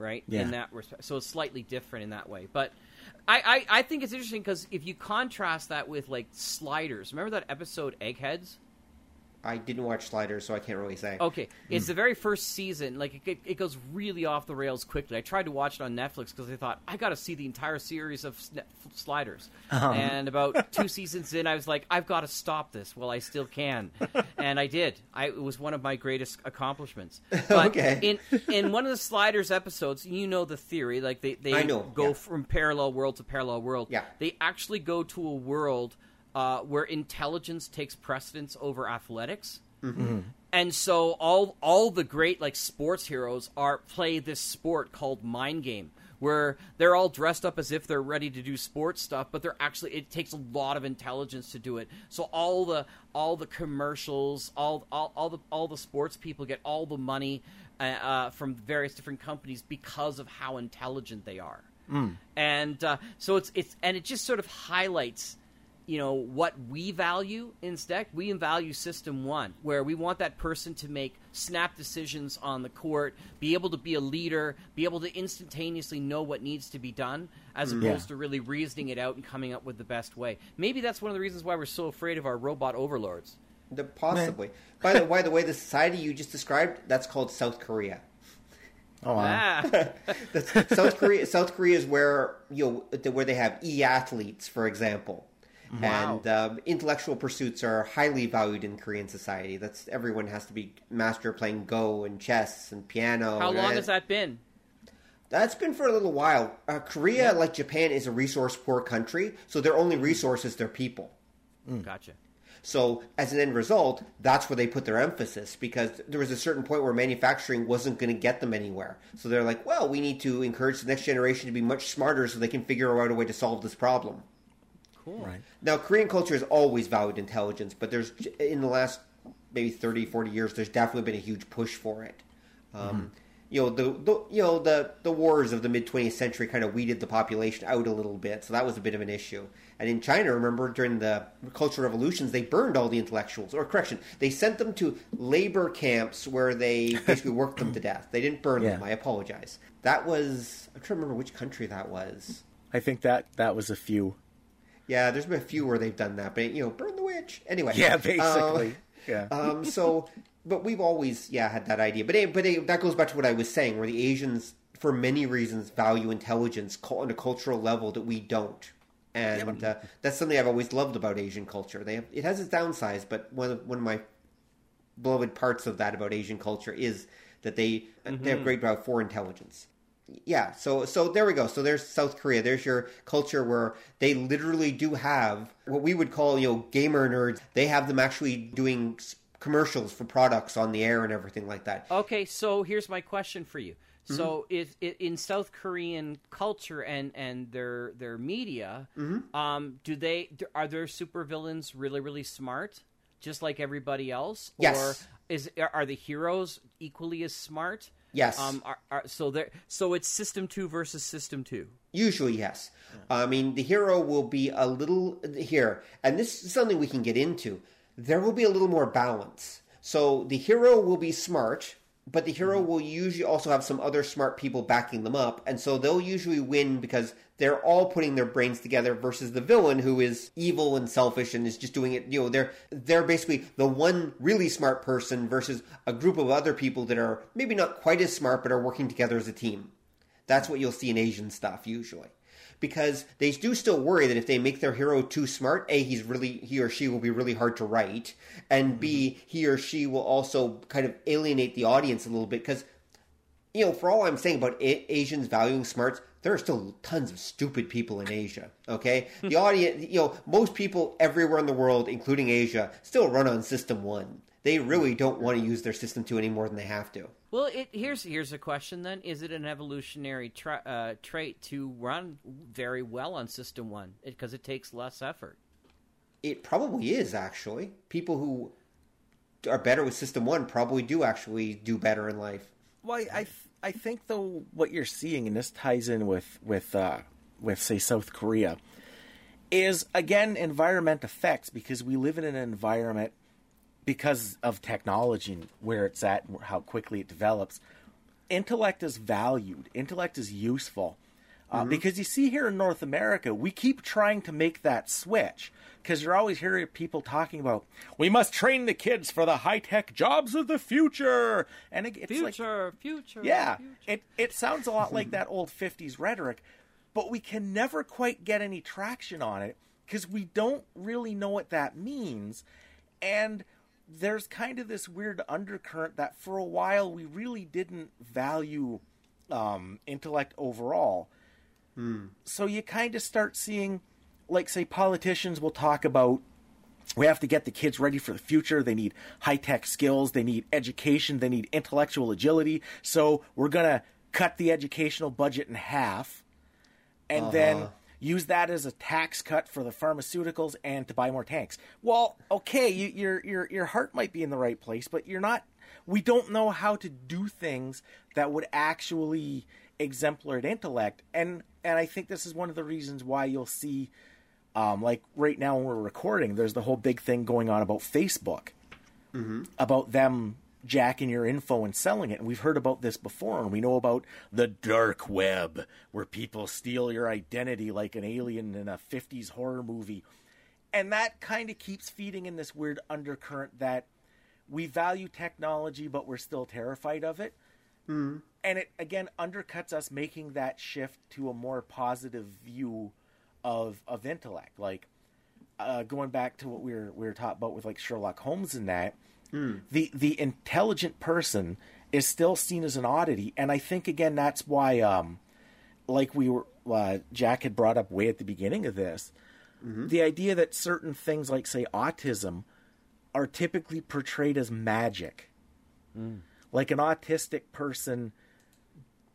right? Yeah. In that respect, so it's slightly different in that way, but. I think it's interesting because if you contrast that with, like, Sliders. Remember that episode, Eggheads? I didn't watch Sliders, so I can't really say. Okay. It's the very first season. Like, it goes really off the rails quickly. I tried to watch it on Netflix because I thought, I got to see the entire series of Sliders. And about 2 seasons in, I was like, I've got to stop this. Well, I still can. And I did. It was one of my greatest accomplishments. But in one of the Sliders episodes, you know the theory. Like, they go from parallel world to parallel world. Yeah. They actually go to a world... where intelligence takes precedence over athletics, and so all the great like sports heroes play this sport called mind game, where they're all dressed up as if they're ready to do sports stuff, but they're actually it takes a lot of intelligence to do it. So all the commercials, all the sports people get all the money from various different companies because of how intelligent they are, and so it's and it just sort of highlights. What we value instead, we value System 1, where we want that person to make snap decisions on the court, be able to be a leader, be able to instantaneously know what needs to be done, as opposed to really reasoning it out and coming up with the best way. Maybe that's one of the reasons why we're so afraid of our robot overlords. Possibly. By the way, the society you just described, that's called South Korea. Oh wow! South Korea is where where they have e-athletes, for example. Wow. And intellectual pursuits are highly valued in Korean society. Everyone has to be master playing Go and chess and piano. How long has that been? That's been for a little while. Korea, like Japan, is a resource-poor country, so their only resource is their people. Gotcha. So as an end result, that's where they put their emphasis because there was a certain point where manufacturing wasn't going to get them anywhere. So they're like, well, we need to encourage the next generation to be much smarter so they can figure out a way to solve this problem. Cool. Right. Now, Korean culture has always valued intelligence, but there's in the last maybe 30, 40 years, there's definitely been a huge push for it. The wars of the mid-20th century kind of weeded the population out a little bit, so that was a bit of an issue. And in China, remember, during the Cultural Revolutions, they burned all the intellectuals. Or correction, they sent them to labor camps where they basically worked them to death. They didn't burn them. I apologize. That was... I'm trying to remember which country that was. I think that was a few... Yeah, there's been a few where they've done that, but, burn the witch. Anyway. Yeah, basically. But we've always, had that idea. But that goes back to what I was saying, where the Asians, for many reasons, value intelligence on a cultural level that we don't. And that's something I've always loved about Asian culture. It has its downsides, but one of my beloved parts of that about Asian culture is that they have great value for intelligence. Yeah, so there we go. So there's South Korea. There's your culture where they literally do have what we would call, gamer nerds. They have them actually doing commercials for products on the air and everything like that. Okay, so here's my question for you. So in South Korean culture and their media, are their supervillains really, really smart, just like everybody else? Yes. Or are the heroes equally as smart? Yes. So it's System 2 versus System 2. Usually, yes. Yeah. I mean, the hero will be a little here, and this is something we can get into. There will be a little more balance. So the hero will be smart, but the hero will usually also have some other smart people backing them up, and so they'll usually win because they're all putting their brains together versus the villain who is evil and selfish and is just doing it, they're basically the one really smart person versus a group of other people that are maybe not quite as smart but are working together as a team. That's what you'll see in Asian stuff usually. Because they do still worry that if they make their hero too smart, A, he or she will be really hard to write, and B, he or she will also kind of alienate the audience a little bit because, for all I'm saying about Asians valuing smarts, there are still tons of stupid people in Asia, okay? The audience, you know, most people everywhere in the world, including Asia, still run on System 1. They really don't want to use their System 2 any more than they have to. Well, here's a question then. Is it an evolutionary trait to run very well on System 1 because it takes less effort? It probably is, actually. People who are better with System 1 probably do actually do better in life. Well, I think, though, what you're seeing, and this ties in with say, South Korea, is, again, environment effects, because we live in an environment, because of technology and where it's at and how quickly it develops, intellect is valued. Intellect is useful. Because you see here in North America, we keep trying to make that switch, because you're always hearing people talking about, we must train the kids for the high-tech jobs of the future. And it's future. It sounds a lot like that old 50s rhetoric, but we can never quite get any traction on it, because we don't really know what that means. And there's kind of this weird undercurrent that for a while we really didn't value intellect overall. So you kind of start seeing, like, say, politicians will talk about, we have to get the kids ready for the future. They need high-tech skills. They need education. They need intellectual agility. So we're going to cut the educational budget in half and then use that as a tax cut for the pharmaceuticals and to buy more tanks. Well, okay, your heart might be in the right place, but you're not. We don't know how to do things that would actually exemplary intellect, and I think this is one of the reasons why you'll see, like right now when we're recording, there's the whole big thing going on about Facebook, about them jacking your info and selling it. And we've heard about this before, and we know about the dark web, where people steal your identity like an alien in a 50s horror movie. And that kind of keeps feeding in this weird undercurrent that we value technology, but we're still terrified of it. And it, again, undercuts us making that shift to a more positive view of intellect. Like, going back to what we were taught about with, like, Sherlock Holmes and that, the intelligent person is still seen as an oddity. And I think, again, that's why, like we were, Jack had brought up way at the beginning of this, the idea that certain things like, say, autism are typically portrayed as magic. Like, an autistic person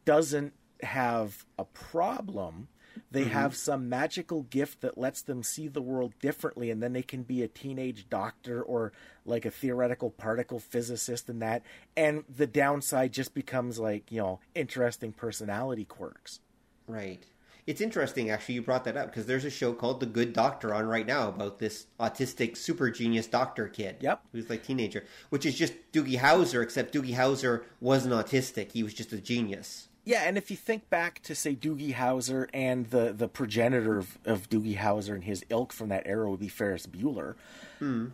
doesn't have a problem. They have some magical gift that lets them see the world differently, and then they can be a teenage doctor or like a theoretical particle physicist and that. And the downside just becomes, like, you know, interesting personality quirks. Right. It's interesting, actually, you brought that up, because there's a show called The Good Doctor on right now about this autistic super genius doctor kid. Who's like teenager, which is just Doogie Howser, except Doogie Howser wasn't autistic. He was just a genius. Yeah, and if you think back to, say, Doogie Howser and the progenitor of Doogie Howser and his ilk from that era would be Ferris Bueller.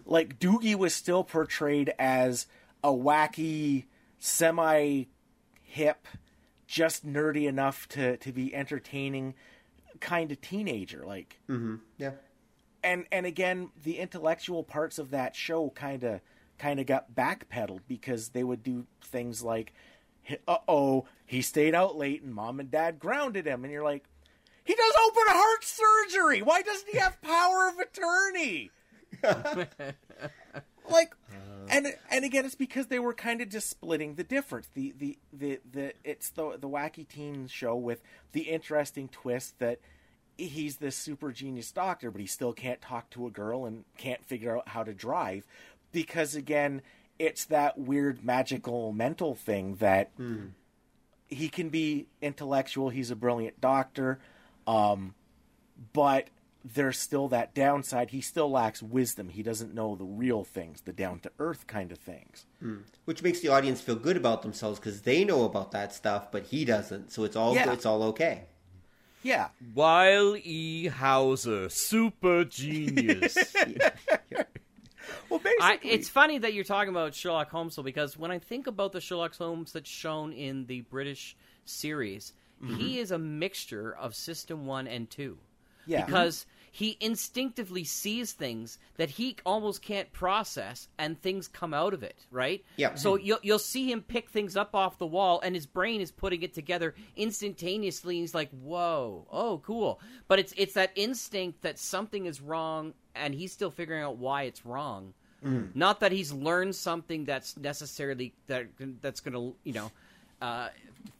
Like, Doogie was still portrayed as a wacky, semi-hip, just nerdy enough to be entertaining kind of teenager, like, and again, the intellectual parts of that show kind of got backpedaled, because they would do things like, he stayed out late and mom and dad grounded him, and you're like, he does open heart surgery, why doesn't he have power of attorney? Like, and again, it's because they were kind of just splitting the difference. It's the wacky teen show with the interesting twist that he's this super genius doctor, but he still can't talk to a girl and can't figure out how to drive, because, again, it's that weird magical mental thing that he can be intellectual. He's a brilliant doctor, but there's still that downside. He still lacks wisdom. He doesn't know the real things, the down-to-earth kind of things. Which makes the audience feel good about themselves, because they know about that stuff, but he doesn't. So it's all okay. Yeah. Weil E. Hauser, super genius. Well, basically, it's funny that you're talking about Sherlock Holmes, though, because when I think about the Sherlock Holmes that's shown in the British series, he is a mixture of System 1 and 2. Yeah. Because he instinctively sees things that he almost can't process, and things come out of it, right? Yeah. So you'll see him pick things up off the wall, and his brain is putting it together instantaneously. And he's like, "Whoa, oh, cool!" But it's that instinct that something is wrong, and he's still figuring out why it's wrong. Mm. Not that he's learned something that's necessarily that's going to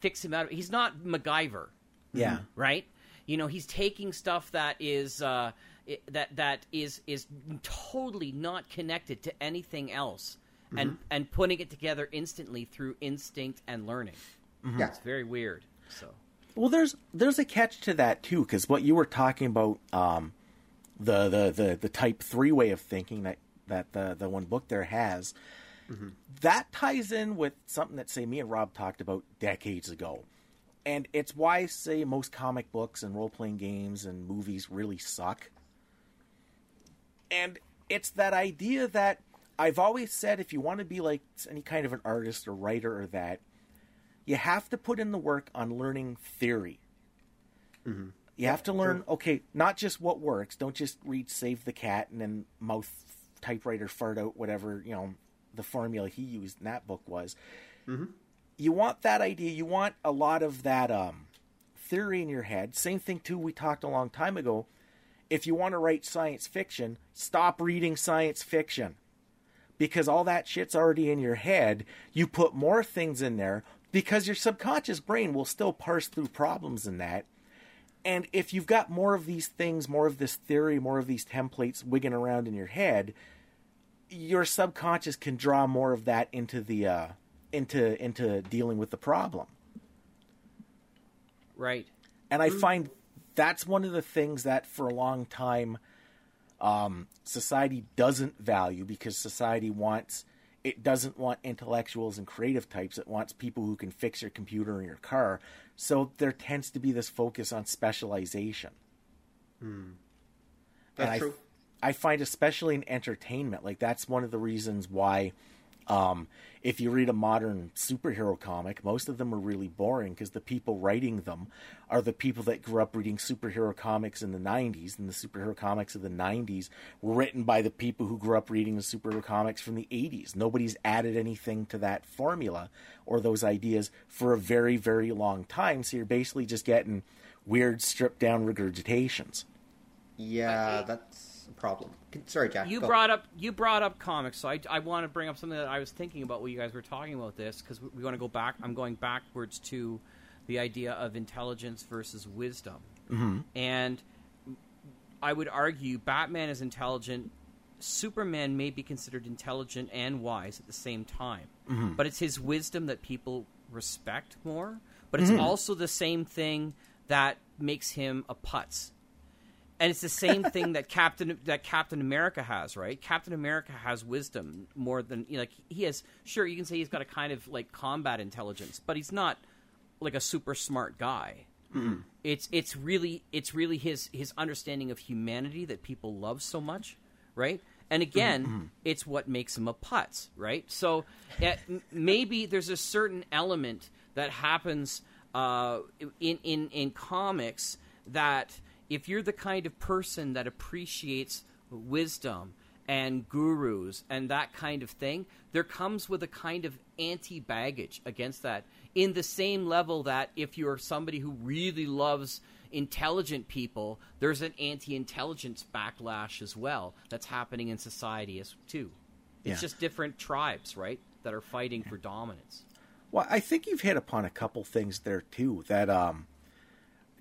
fix him out of it. He's not MacGyver. Yeah. Right. You know, he's taking stuff that is that is totally not connected to anything else, mm-hmm. and putting it together instantly through instinct and learning. Mm-hmm. Yeah, it's very weird. So, well, there's a catch to that too, because what you were talking about, the type 3 way of thinking that the one book there has, mm-hmm. that ties in with something that say me and Rob talked about decades ago. And it's why, say, most comic books and role-playing games and movies really suck. And it's that idea that I've always said, if you want to be like any kind of an artist or writer or that, you have to put in the work on learning theory. Mm-hmm. You have to learn, okay, not just what works. Don't just read Save the Cat and then mouth typewriter fart out whatever, the formula he used in that book was. Mm-hmm. You want that idea. You want a lot of that theory in your head. Same thing, too, we talked a long time ago. If you want to write science fiction, stop reading science fiction, because all that shit's already in your head. You put more things in there because your subconscious brain will still parse through problems in that. And if you've got more of these things, more of this theory, more of these templates wigging around in your head, your subconscious can draw more of that into the... into dealing with the problem. Right. And I find that's one of the things that for a long time society doesn't value, because society doesn't want intellectuals and creative types. It wants people who can fix your computer and your car. So there tends to be this focus on specialization. Mm. That's true. I find, especially in entertainment, like that's one of the reasons why if you read a modern superhero comic, most of them are really boring, because the people writing them are the people that grew up reading superhero comics in the 90s, and the superhero comics of the 90s were written by the people who grew up reading the superhero comics from the 80s. Nobody's added anything to that formula or those ideas for a very, very long time, so you're basically just getting weird, stripped-down regurgitations. Yeah, that's... problem. Sorry, Jack. You brought up comics, so I want to bring up something that I was thinking about when you guys were talking about this, because we want to go back. I'm going backwards to the idea of intelligence versus wisdom, mm-hmm. and I would argue Batman is intelligent. Superman may be considered intelligent and wise at the same time, mm-hmm. but it's his wisdom that people respect more. But it's mm-hmm. also the same thing that makes him a putz. And it's the same thing that Captain America has, right? Captain America has wisdom more than he has. Sure, you can say he's got a kind of like combat intelligence, but he's not like a super smart guy. Mm-mm. It's really his understanding of humanity that people love so much, right? And again, mm-hmm. it's what makes him a putz, right? So maybe there's a certain element that happens in comics that. If you're the kind of person that appreciates wisdom and gurus and that kind of thing, there comes with a kind of anti-baggage against that, in the same level that if you're somebody who really loves intelligent people, there's an anti-intelligence backlash as well that's happening in society too. It's just different tribes, right, that are fighting for dominance. Well, I think you've hit upon a couple things there too that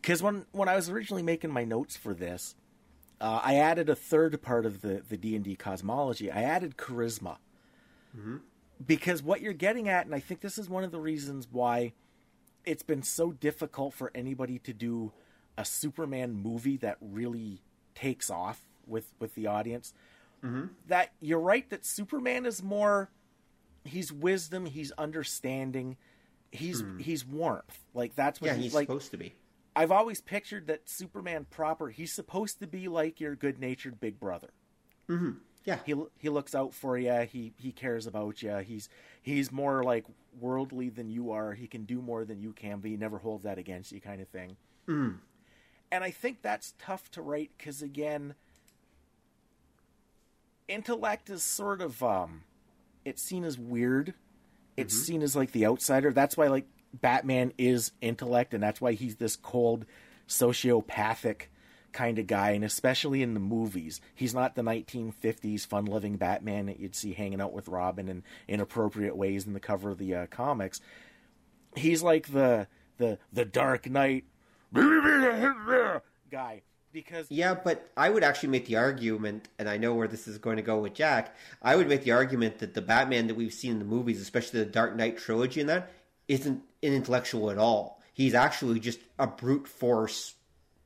because when I was originally making my notes for this, I added a third part of the D&D cosmology. I added charisma. Mm-hmm. Because what you're getting at, and I think this is one of the reasons why it's been so difficult for anybody to do a Superman movie that really takes off with the audience, mm-hmm. that you're right that Superman is more, he's wisdom, he's understanding, he's warmth. Like that's what he's like, supposed to be. I've always pictured that Superman proper, he's supposed to be like your good-natured big brother. Mm-hmm. Yeah. He looks out for you. He cares about you. He's more like worldly than you are. He can do more than you can, but he never holds that against you, kind of thing. Mm. And I think that's tough to write because, again, intellect is sort of, it's seen as weird. It's seen as like the outsider. That's why like Batman is intellect, and that's why he's this cold, sociopathic kind of guy. And especially in the movies, he's not the 1950s fun-loving Batman that you'd see hanging out with Robin in inappropriate ways in the cover of the comics. He's like the Dark Knight guy. Because but I would actually make the argument, and I know where this is going to go with Jack, I would make the argument that the Batman that we've seen in the movies, especially the Dark Knight trilogy and that, isn't an intellectual at all. He's actually just a brute force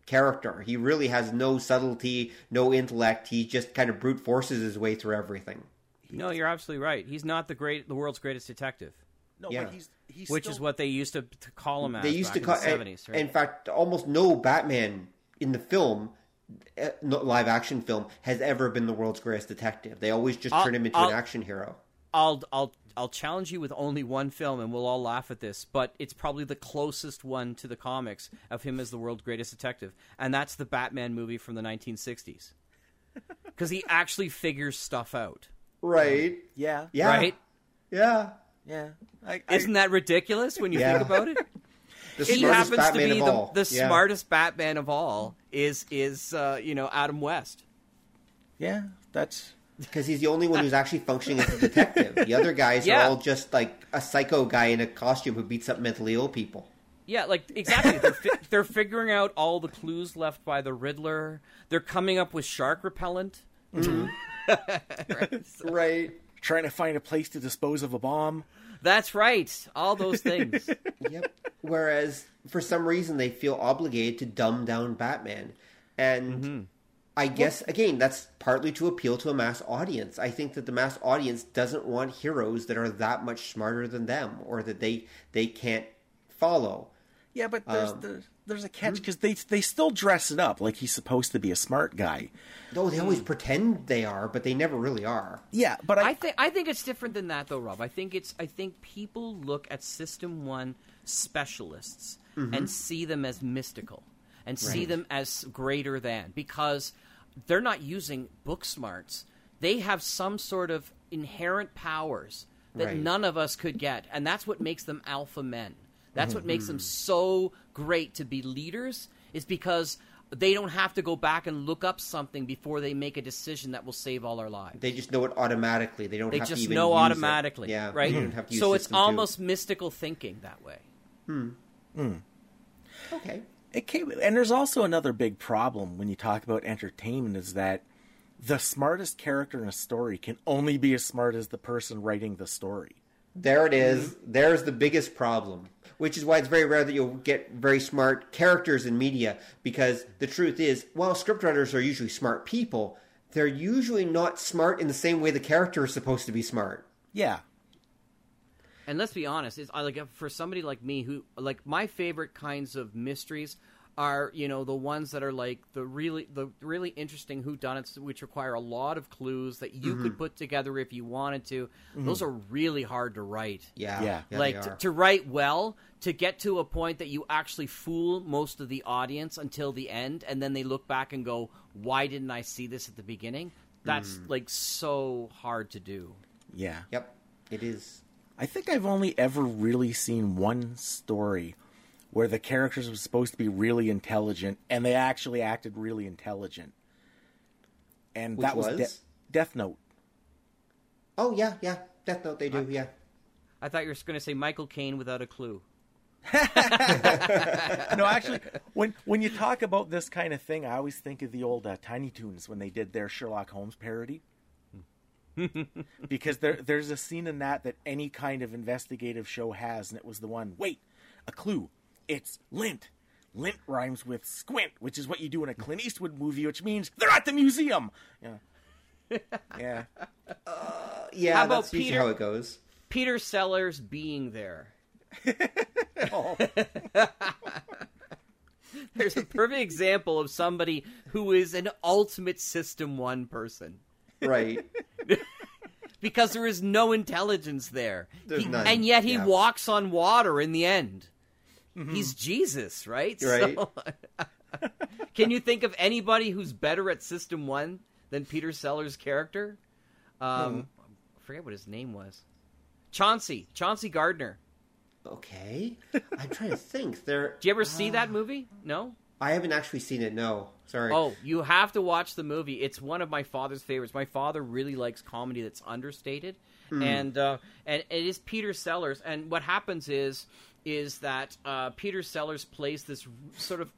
character. He really has no subtlety, no intellect. He just kind of brute forces his way through everything. No, you're absolutely right. He's not the world's greatest detective. No, but he's which still... is what they used to call him as in the 70s. Right? In fact, almost no Batman in the film, live action film, has ever been the world's greatest detective. They always just turn him into an action hero. I'll challenge you with only one film, and we'll all laugh at this, but it's probably the closest one to the comics of him as the world's greatest detective, and that's the Batman movie from the 1960s, because he actually figures stuff out. Right. Yeah. Right. Yeah. Isn't that ridiculous when you think about it? He happens Batman to be the smartest Batman of all. Is Adam West? Yeah, that's because he's the only one who's actually functioning as a detective. The other guys are all just like a psycho guy in a costume who beats up mentally ill people. Yeah, like exactly. They're figuring out all the clues left by the Riddler. They're coming up with shark repellent. Mm-hmm. Right. Trying to find a place to dispose of a bomb. That's right. All those things. Whereas, for some reason, they feel obligated to dumb down Batman. And I guess, again, that's partly to appeal to a mass audience. I think that the mass audience doesn't want heroes that are that much smarter than them or that they can't follow. Yeah, but there's a catch because they still dress it up like he's supposed to be a smart guy. No, they always pretend they are, but they never really are. Yeah, but I think it's different than that, though, Rob. I think people look at System 1 specialists and see them as mystical and see them as greater than, because they're not using book smarts. They have some sort of inherent powers that none of us could get, and that's what makes them alpha men. That's what makes them so great to be leaders, is because they don't have to go back and look up something before they make a decision that will save all our lives. They just know it automatically. They don't have to even use it. Yeah. Right? Don't have to use so it's almost mystical thinking that way. Okay. And there's also another big problem when you talk about entertainment, is that the smartest character in a story can only be as smart as the person writing the story. There it is. There's the biggest problem, which is why it's very rare that you'll get very smart characters in media, because the truth is, while scriptwriters are usually smart people, they're usually not smart in the same way the character is supposed to be smart. Yeah. And let's be honest, it's like for somebody like me who, like, my favorite kinds of mysteries are, you know, the ones that are like the really interesting whodunits, which require a lot of clues that you could put together if you wanted to. Those are really hard to write. Yeah, like to write well, to get to a point that you actually fool most of the audience until the end, and then they look back and go, "Why didn't I see this at the beginning?" That's like so hard to do. Yeah. Yep. It is. I think I've only ever really seen one story where the characters were supposed to be really intelligent, and they actually acted really intelligent. And which that was Death Note. Oh, yeah. Death Note, they do, yeah. I thought you were going to say Michael Caine without a clue. No, actually, when you talk about this kind of thing, I always think of the old Tiny Toons when they did their Sherlock Holmes parody. Because there's a scene in that any kind of investigative show has, and it was the one, wait, a clue. It's lint. Lint rhymes with squint, which is what you do in a Clint Eastwood movie, which means they're at the museum. Yeah. Yeah. How about that's usually how it goes. Peter Sellers being there. Oh. There's a perfect example of somebody who is an ultimate System 1 person. Right. Because there is no intelligence there. There's none. And yet he walks on water in the end. He's Jesus, right? Right. So, Can you think of anybody who's better at System 1 than Peter Sellers' character? I forget what his name was. Chauncey Gardner. Okay. I'm trying to think. Do you ever see that movie? No? I haven't actually seen it, no. Sorry. Oh, you have to watch the movie. It's one of my father's favorites. My father really likes comedy that's understated. Mm. And it is Peter Sellers. And what happens is that Peter Sellers plays this sort of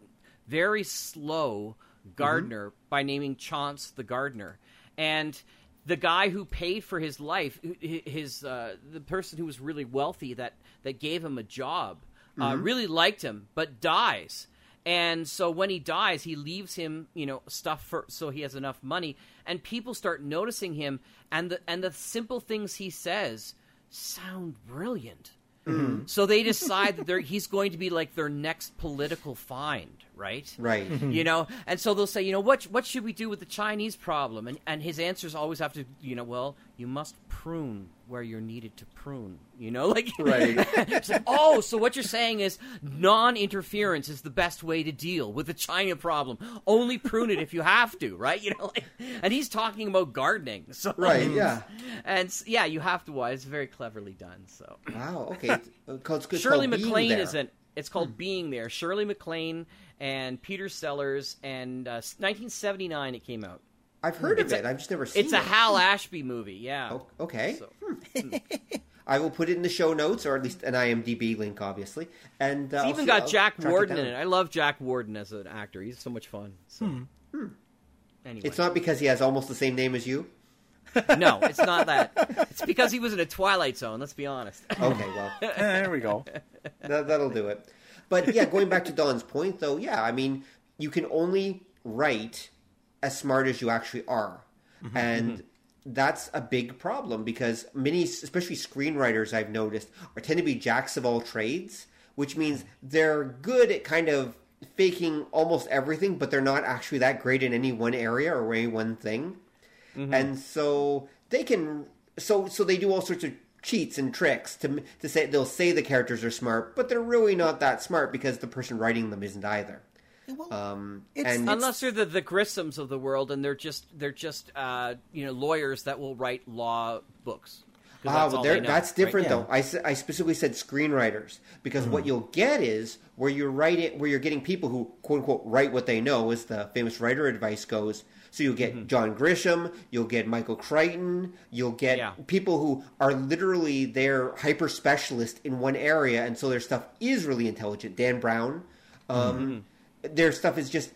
very slow gardener by naming Chance the gardener. And the guy who paid for his life, the person who was really wealthy that gave him a job, really liked him, but dies. And so when he dies, he leaves him, stuff so he has enough money. And people start noticing him, and the simple things he says sound brilliant. Mm-hmm. So they decide that he's going to be like their next political find, right? Right. And so they'll say, what should we do with the Chinese problem? And his answers always have to, you must prune where you're needed to prune, Right. It's like, so what you're saying is non-interference is the best way to deal with the China problem. Only prune it if you have to, right? And he's talking about gardening. So, right, yeah. And, you have to watch. It's very cleverly done, so. Wow, okay. It's Shirley MacLaine isn't. It's called Being There. Shirley MacLaine and Peter Sellers, and 1979 it came out. I've heard of it. I've just never seen it. It's a Hal Ashby movie, yeah. Oh, okay. So. I will put it in the show notes, or at least an IMDb link, obviously. And it's even got Jack Warden in it. I love Jack Warden as an actor. He's so much fun. So. Anyway. It's not because he has almost the same name as you? No, it's not that. It's because he was in a Twilight Zone, let's be honest. Okay, well. There we go. That'll do it. But, going back to Don's point, though, you can only write as smart as you actually are. And that's a big problem because many, especially screenwriters I've noticed, tend to be jacks of all trades, which means they're good at kind of faking almost everything, but they're not actually that great in any one area or any one thing. And so they can, so they do all sorts of cheats and tricks to say, they'll say the characters are smart, but they're really not that smart because the person writing them isn't either. Well, unless they're the Grissoms of the world, and they're just lawyers that will write law books. That's different, right? Though. I specifically said screenwriters because what you'll get is where you're getting people who quote unquote write what they know, as the famous writer advice goes. So you'll get John Grisham, you'll get Michael Crichton, you'll get people who are literally they're hyper specialist in one area, and so their stuff is really intelligent. Dan Brown. Their stuff is just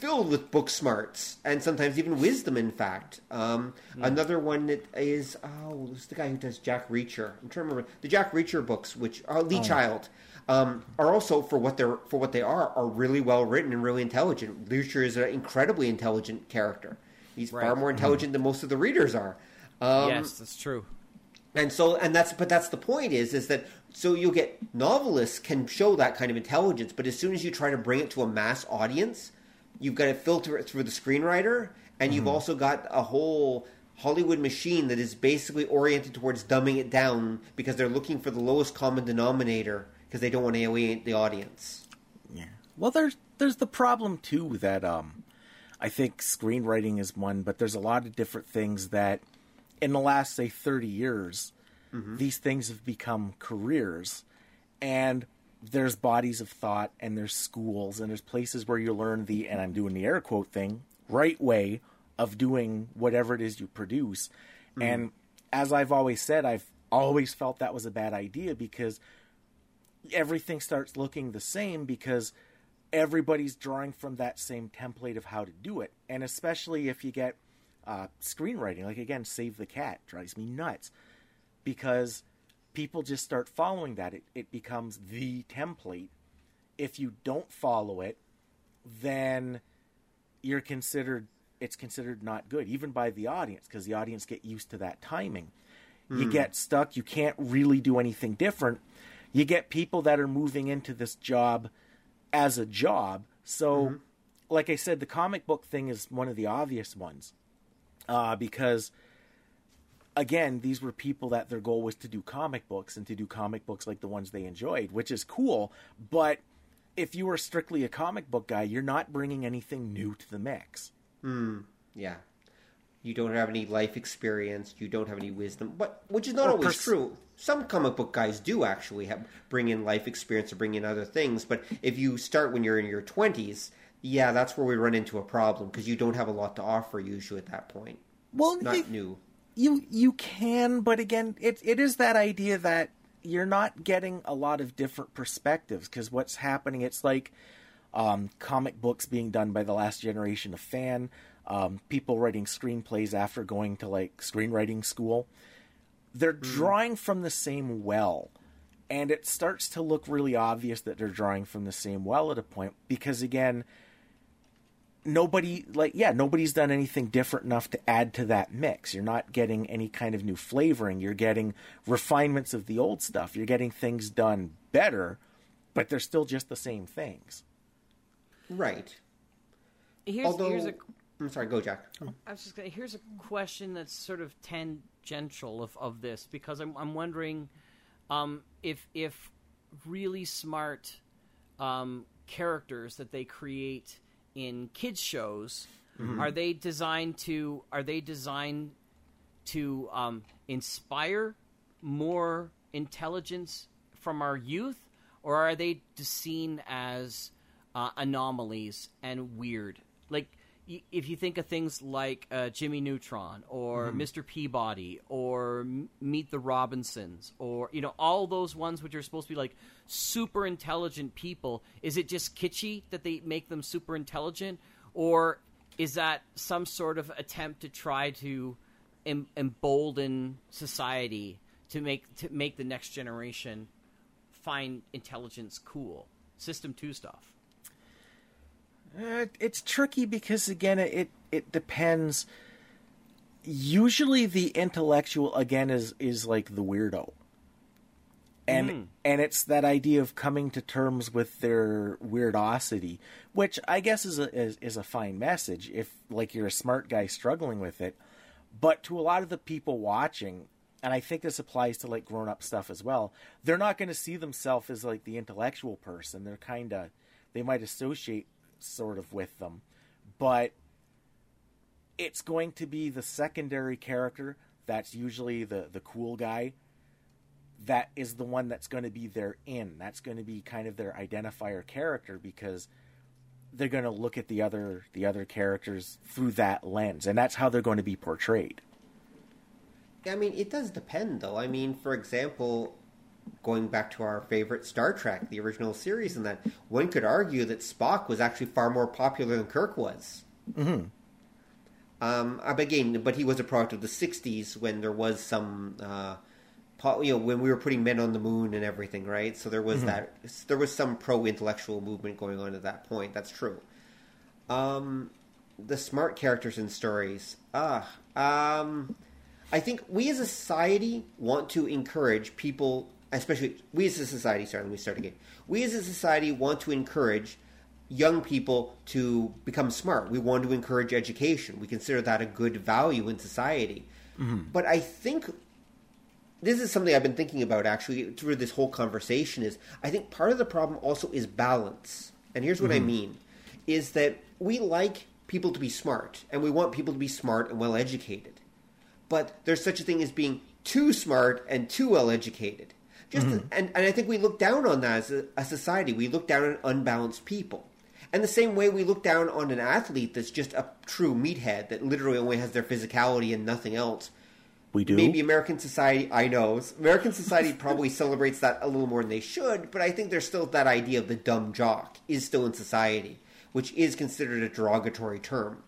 filled with book smarts and sometimes even wisdom, in fact. Another one that is, it's the guy who does Jack Reacher. I'm trying to remember. The Jack Reacher books, which are Lee Child, are also, for what they are really well written and really intelligent. Reacher is an incredibly intelligent character. He's far more intelligent than most of the readers are. Yes, that's true. But that's the point is that, so you'll get novelists can show that kind of intelligence, but as soon as you try to bring it to a mass audience, you've got to filter it through the screenwriter, and you've also got a whole Hollywood machine that is basically oriented towards dumbing it down because they're looking for the lowest common denominator because they don't want to alienate the audience. Yeah. Well, there's the problem too that I think screenwriting is one, but there's a lot of different things that in the last, say, 30 years, these things have become careers, and there's bodies of thought, and there's schools, and there's places where you learn the, and I'm doing the air quote thing, right way of doing whatever it is you produce. And as I've always said, I've always felt that was a bad idea because everything starts looking the same because everybody's drawing from that same template of how to do it. And especially if you get screenwriting, like again, Save the Cat drives me nuts because people just start following that. It becomes the template. If you don't follow it, then it's considered not good, even by the audience, because the audience get used to that timing. You get stuck. You can't really do anything different. You get people that are moving into this job as a job. So, like I said, the comic book thing is one of the obvious ones. Because, again, these were people that their goal was to do comic books and to do comic books like the ones they enjoyed, which is cool. But if you are strictly a comic book guy, you're not bringing anything new to the mix. Yeah. You don't have any life experience. You don't have any wisdom, but which is not always true. Some comic book guys do actually bring in life experience or bring in other things. But if you start when you're in your 20s, yeah, that's where we run into a problem because you don't have a lot to offer usually at that point. Well, not new. You can, but again, it is that idea that you're not getting a lot of different perspectives because what's happening, it's like comic books being done by the last generation of fan, people writing screenplays after going to like screenwriting school. They're drawing from the same well, and it starts to look really obvious that they're drawing from the same well at a point because, again, nobody's done anything different enough to add to that mix. You're not getting any kind of new flavoring. You're getting refinements of the old stuff. You're getting things done better, but they're still just the same things. Right. I'm sorry, go, Jack. Here's a question that's sort of tangential of this, because I'm wondering if really smart characters that they create in kids shows, are they designed to inspire more intelligence from our youth, or are they seen as anomalies and weird? Like, if you think of things like Jimmy Neutron or Mr. Peabody or Meet the Robinsons or, you know, all those ones which are supposed to be like super intelligent people, is it just kitschy that they make them super intelligent? Or is that some sort of attempt to try to embolden society to make the next generation find intelligence cool? System 2 stuff. It's tricky because, again, it depends. Usually the intellectual, again, is like the weirdo. And it's that idea of coming to terms with their weirdosity, which I guess is a fine message if, like, you're a smart guy struggling with it. But to a lot of the people watching, and I think this applies to, like, grown-up stuff as well, they're not going to see themselves as, like, the intellectual person. They're kind of... They might associate... sort of with them, but it's going to be the secondary character that's usually the cool guy that is the one that's going to be their in. That's going to be kind of their identifier character because they're going to look at the other characters through that lens, and that's how they're going to be portrayed. I mean, it does depend, though. I mean, for example, going back to our favorite Star Trek, the original series, and that one could argue that Spock was actually far more popular than Kirk was. Mm-hmm. But he was a product of the 60s when there was some, when we were putting men on the moon and everything, right? So there was there was some pro-intellectual movement going on at that point. That's true. The smart characters in stories. I think we as a society want to encourage people, especially we as a society want to encourage young people to become smart. We want to encourage education. We consider that a good value in society. Mm-hmm. But I think this is something I've been thinking about actually through this whole conversation is I think part of the problem also is balance. And here's what I mean is that we like people to be smart and we want people to be smart and well-educated. But there's such a thing as being too smart and too well-educated. And I think we look down on that as a society. We look down on unbalanced people. And the same way we look down on an athlete that's just a true meathead that literally only has their physicality and nothing else. We do. Maybe American society, I know. American society probably celebrates that a little more than they should, but I think there's still that idea of the dumb jock is still in society, which is considered a derogatory term.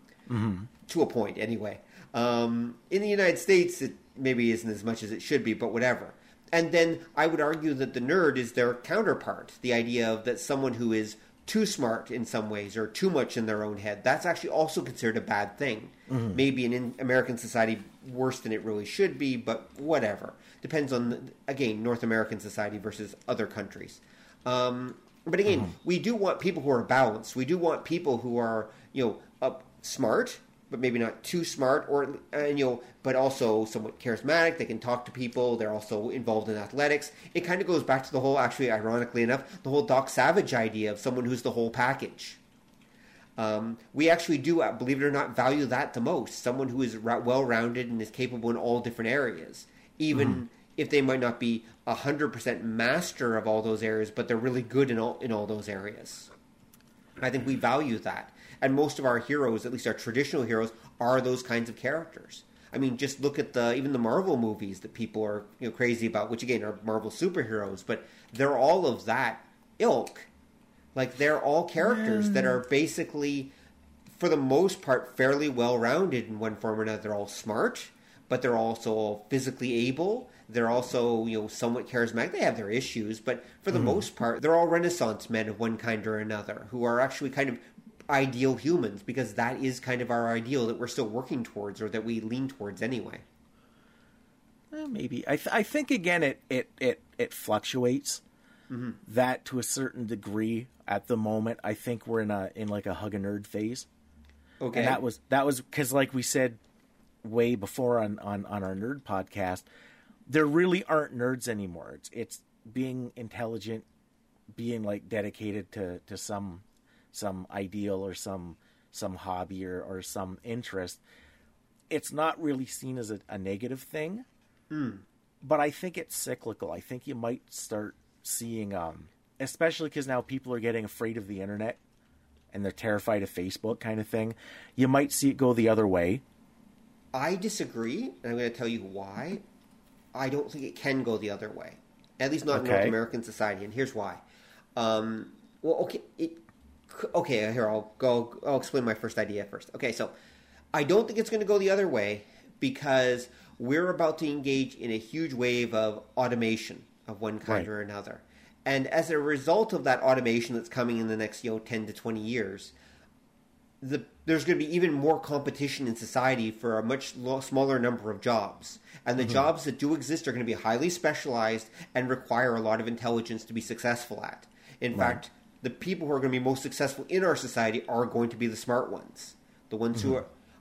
To a point, anyway. In the United States, it maybe isn't as much as it should be, but whatever. And then I would argue that the nerd is their counterpart. The idea of that someone who is too smart in some ways or too much in their own head, that's actually also considered a bad thing. Maybe in American society worse than it really should be, but whatever. Depends on, again, North American society versus other countries. But again, we do want people who are balanced. We do want people who are, smart, but maybe not too smart, or but also somewhat charismatic. They can talk to people. They're also involved in athletics. It kind of goes back to the whole, actually, ironically enough, the whole Doc Savage idea of someone who's the whole package. We actually do, believe it or not, value that the most. Someone who is well-rounded and is capable in all different areas, even if they might not be 100% master of all those areas, but they're really good in all those areas. I think we value that. And most of our heroes, at least our traditional heroes, are those kinds of characters. I mean, just look at even the Marvel movies that people are crazy about, which again are Marvel superheroes, but they're all of that ilk. Like, they're all characters that are basically, for the most part, fairly well-rounded in one form or another. They're all smart, but they're also physically able. They're also, somewhat charismatic. They have their issues, but for the most part, they're all Renaissance men of one kind or another who are actually kind of ideal humans, because that is kind of our ideal that we're still working towards, or that we lean towards anyway. Maybe. I think, again, it fluctuates. That to a certain degree at the moment. I think we're in a hug a nerd phase. Okay. And that was because, like we said way before on our nerd podcast, there really aren't nerds anymore. It's being intelligent, being dedicated to some ideal or some hobby or some interest. It's not really seen as a negative thing. But I think it's cyclical. I think you might start seeing, especially because now people are getting afraid of the internet and they're terrified of Facebook kind of thing. You might see it go the other way. I disagree, and I'm going to tell you why. I don't think it can go the other way, at least not in North American society, and here's why. Here, I'll explain my first idea first. Okay, so I don't think it's going to go the other way because we're about to engage in a huge wave of automation of one kind or another. And as a result of that automation that's coming in the next 10 to 20 years, there's going to be even more competition in society for a much smaller number of jobs. And the jobs that do exist are going to be highly specialized and require a lot of intelligence to be successful at. In fact, the people who are going to be most successful in our society are going to be the smart ones. The ones who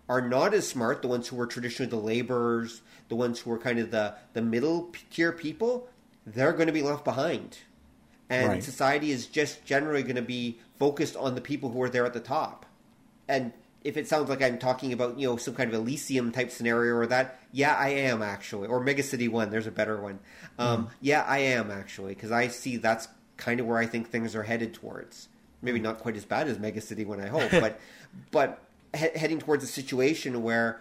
are not as smart, the ones who are traditionally the laborers, the ones who are kind of the middle tier people, they're going to be left behind. And society is just generally going to be focused on the people who are there at the top. And if it sounds like I'm talking about, some kind of Elysium type scenario or that, yeah, I am actually. Or Mega City 1, there's a better one. Yeah, I am actually, because I see that's kind of where I think things are headed towards. Maybe not quite as bad as Mega City 1, I hope, but heading towards a situation where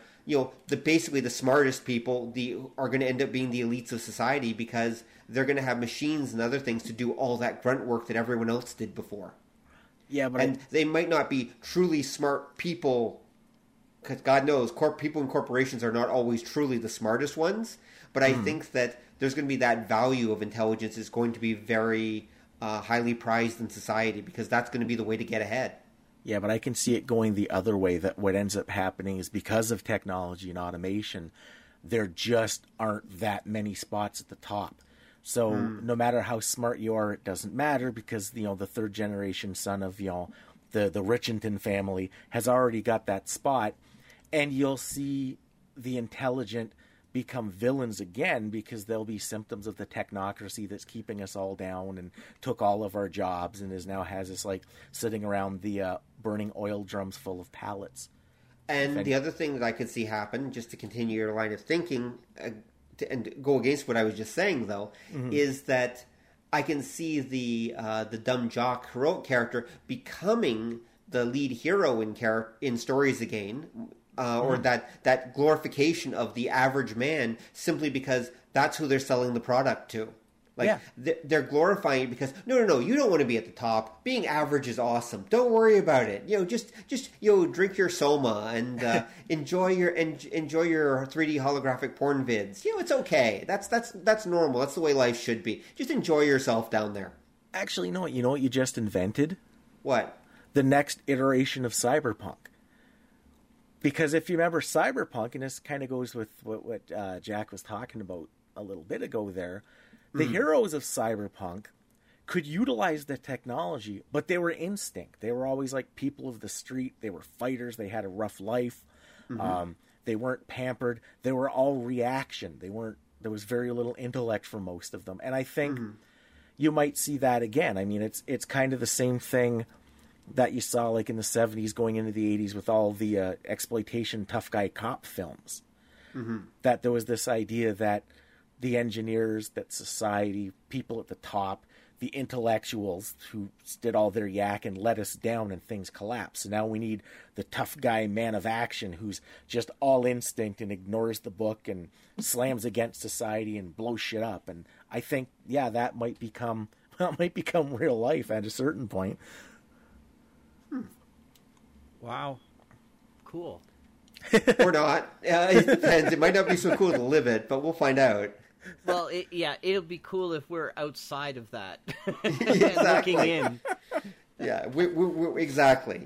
basically the smartest people are going to end up being the elites of society, because they're going to have machines and other things to do all that grunt work that everyone else did before. Yeah, and they might not be truly smart people, because God knows, people in corporations are not always truly the smartest ones. But I think that there's going to be that value of intelligence is going to be very highly prized in society, because that's going to be the way to get ahead. Yeah, but I can see it going the other way, that what ends up happening is, because of technology and automation, there just aren't that many spots at the top. So no matter how smart you are, it doesn't matter, because, the third generation son of, the Richington family has already got that spot. And you'll see the intelligent become villains again, because they'll be symptoms of the technocracy that's keeping us all down and took all of our jobs and has us sitting around the burning oil drums full of pallets. And the other thing that I could see happen, just to continue your line of thinking and go against what I was just saying though, is that I can see the dumb jock heroic character becoming the lead hero in stories again. Or that glorification of the average man, simply because that's who they're selling the product to. They're glorifying it because, no, you don't want to be at the top. Being average is awesome. Don't worry about it. Just drink your Soma and enjoy your 3D holographic porn vids. It's okay. That's normal. That's the way life should be. Just enjoy yourself down there. Actually, no. You know what you just invented? What? The next iteration of cyberpunk. Because if you remember Cyberpunk, and this kind of goes with what Jack was talking about a little bit ago there, the heroes of Cyberpunk could utilize the technology, but they were instinct. They were always people of the street. They were fighters. They had a rough life. Mm-hmm. They weren't pampered. They were all reaction. They weren't. There was very little intellect for most of them. And I think mm-hmm. you might see that again. I mean, it's kind of the same thing that you saw like in the 70s going into the 80s with all the exploitation tough guy cop films. Mm-hmm. That there was this idea that the engineers, that society, people at the top, the intellectuals who did all their yak and let us down and things collapse. So now we need the tough guy man of action who's just all instinct and ignores the book and slams against society and blows shit up. And I think, yeah, that might become real life at a certain point. Wow. Cool. Or not. It depends. It might not be so cool to live it, but we'll find out. Well, it'll be cool if we're outside of that. Exactly. Looking in. Yeah, we exactly.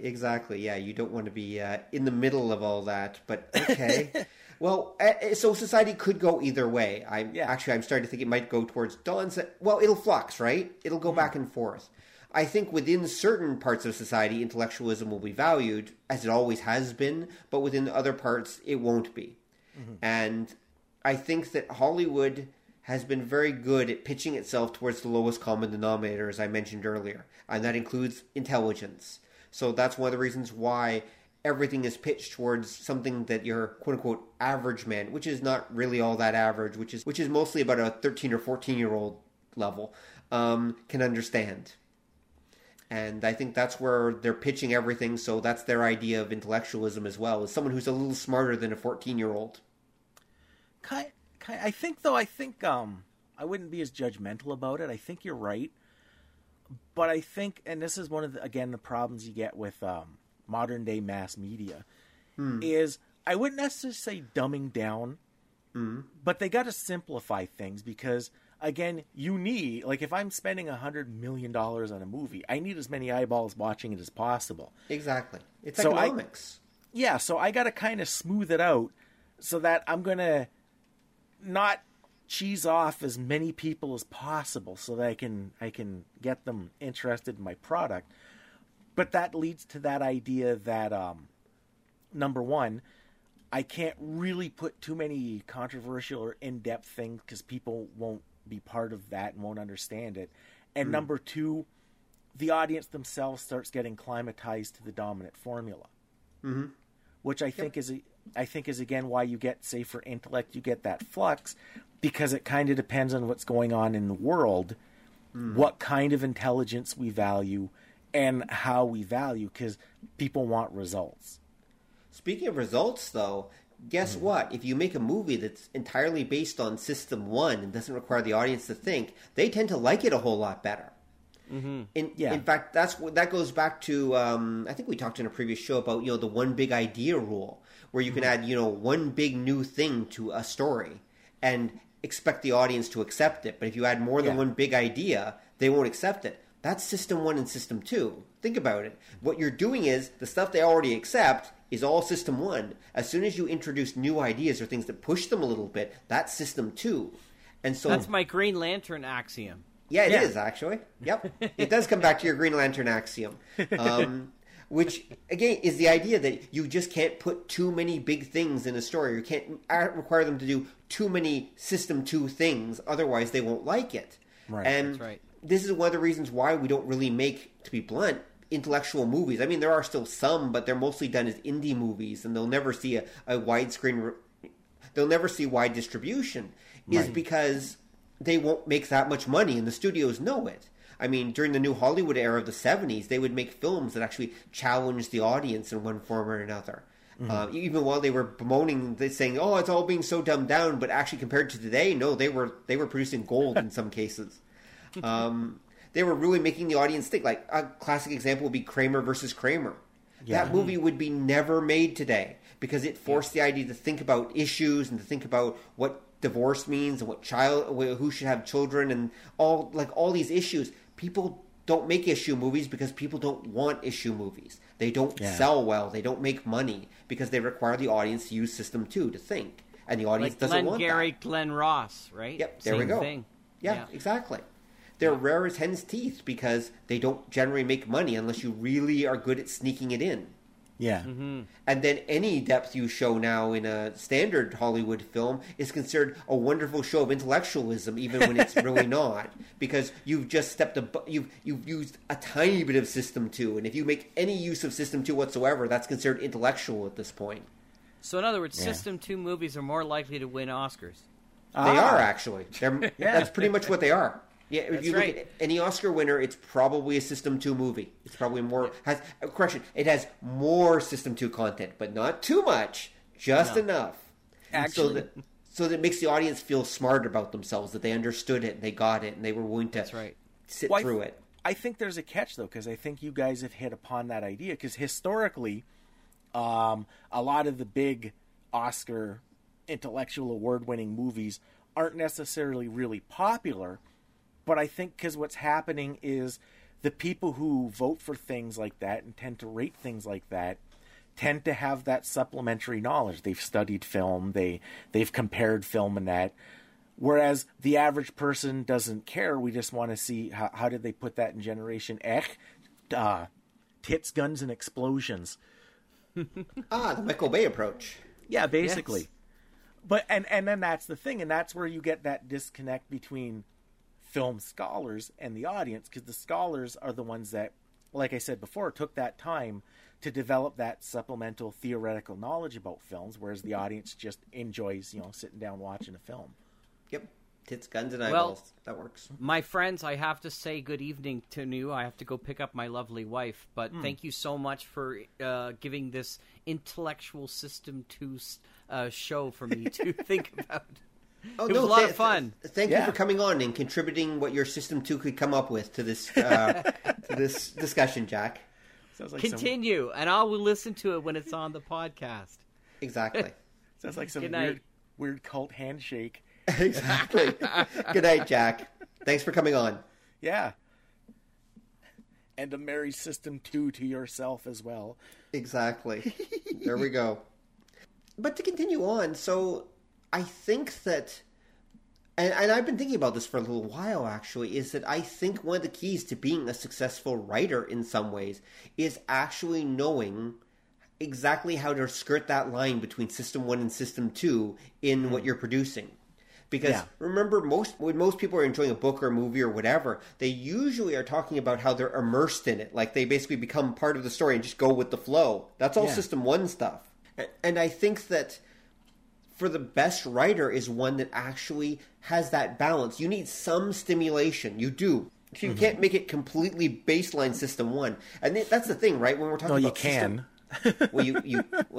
Yeah, you don't want to be in the middle of all that, but okay. Well, so society could go either way. I'm starting to think it might go towards Don's. Well, it'll flux, right? It'll go back and forth. I think within certain parts of society, intellectualism will be valued, as it always has been, but within other parts, it won't be. Mm-hmm. And I think that Hollywood has been very good at pitching itself towards the lowest common denominator, as I mentioned earlier, and that includes intelligence. So that's one of the reasons why everything is pitched towards something that your quote-unquote average man, which is not really all that average, which is mostly about a 13 or 14-year-old level, can understand. And I think that's where they're pitching everything, so that's their idea of intellectualism as well, is someone who's a little smarter than a 14-year-old. I think I wouldn't be as judgmental about it. I think you're right. But I think, and this is one of, the problems you get with modern-day mass media, is I wouldn't necessarily say dumbing down, but they got to simplify things because... Again, you need, like if I'm spending $100 million on a movie, I need as many eyeballs watching it as possible. Exactly. It's so economics. So I got to kind of smooth it out so that I'm going to not cheese off as many people as possible so that I can get them interested in my product. But that leads to that idea that, number one, I can't really put too many controversial or in-depth things because people won't be part of that and won't understand it. And number two, the audience themselves starts getting climatized to the dominant formula, which I think is again why you get, say, for intellect, you get that flux because it kind of depends on what's going on in the world, what kind of intelligence we value and how we value, because people want results. Speaking of results, though, guess what? If you make a movie that's entirely based on System 1 and doesn't require the audience to think, they tend to like it a whole lot better. Mm-hmm. In fact, that goes back to, I think we talked in a previous show about, the one big idea rule, where you can add, one big new thing to a story and expect the audience to accept it. But if you add more than one big idea, they won't accept it. That's System 1 and System 2. Think about it. What you're doing is the stuff they already accept is all System 1. As soon as you introduce new ideas or things that push them a little bit, that's System 2. And so that's my Green Lantern axiom. Yeah, it is, actually. Yep. It does come back to your Green Lantern axiom, which, again, is the idea that you just can't put too many big things in a story. You can't require them to do too many System 2 things. Otherwise, they won't like it. Right. And that's right. This is one of the reasons why we don't really make, to be blunt, intellectual movies. I mean, there are still some, but they're mostly done as indie movies, and they'll never see a widescreen. They'll never see wide distribution, is because they won't make that much money, and the studios know it. I mean, during the new Hollywood era of the 70s, they would make films that actually challenged the audience in one form or another. Mm-hmm. Even while they were bemoaning, saying, "Oh, it's all being so dumbed down," but actually, compared to today, no, they were producing gold in some cases. They were really making the audience think. Like a classic example would be Kramer versus Kramer. Yeah. That movie would be never made today because it forced the idea to think about issues and to think about what divorce means and who should have children and all these issues. People don't make issue movies because people don't want issue movies. They don't sell well. They don't make money because they require the audience to use System 2 to think, and the audience doesn't want that. Like Glengarry, Glen Ross, right? Yep. There we go. Same thing. Yeah, exactly. They're rare as hen's teeth because they don't generally make money unless you really are good at sneaking it in. Yeah. Mm-hmm. And then any depth you show now in a standard Hollywood film is considered a wonderful show of intellectualism, even when it's really not, because you've just stepped above, you've used a tiny bit of System 2, and if you make any use of System 2 whatsoever, that's considered intellectual at this point. So in other words, System 2 movies are more likely to win Oscars. They are, actually. That's pretty much what they are. Yeah, if you look at any Oscar winner, it's probably a System 2 movie. It's probably more it has more System 2 content, but not too much, just enough. Actually, so that it makes the audience feel smart about themselves, that they understood it and they got it and they were willing to sit through it. I think there's a catch though, because I think you guys have hit upon that idea, because historically, a lot of the big Oscar intellectual award-winning movies aren't necessarily really popular. But I think because what's happening is the people who vote for things like that and tend to rate things like that tend to have that supplementary knowledge. They've studied film. They've compared film and that. Whereas the average person doesn't care. We just want to see how did they put that in Generation X? Tits, guns, and explosions. The Michael Bay approach. Yeah, basically. Yes. But and then that's the thing. And that's where you get that disconnect between film scholars and the audience, because the scholars are the ones that, like I said before, took that time to develop that supplemental theoretical knowledge about films, whereas the audience just enjoys, sitting down watching a film. Yep. Tits, guns, and eyeballs. Well, that works. My friends, I have to say good evening to you. I have to go pick up my lovely wife, but thank you so much for giving this intellectual System 2 show for me to think about. Oh, it was a lot of fun. Thank you for coming on and contributing what your System 2 could come up with to this to this discussion, Jack. Sounds like continue, and I will listen to it when it's on the podcast. Exactly. Sounds like some weird cult handshake. Exactly. Good night, Jack. Thanks for coming on. Yeah. And to marry System 2 to yourself as well. Exactly. There we go. But to continue on, so I think that, and I've been thinking about this for a little while actually, is that I think one of the keys to being a successful writer in some ways is actually knowing exactly how to skirt that line between System 1 and System 2 in what you're producing. Because remember, when most people are enjoying a book or a movie or whatever, they usually are talking about how they're immersed in it. Like they basically become part of the story and just go with the flow. That's all System 1 stuff. And I think that for the best writer is one that actually has that balance. You need some stimulation. You do. So you can't make it completely baseline System 1. And that's the thing, right? When we're talking about well,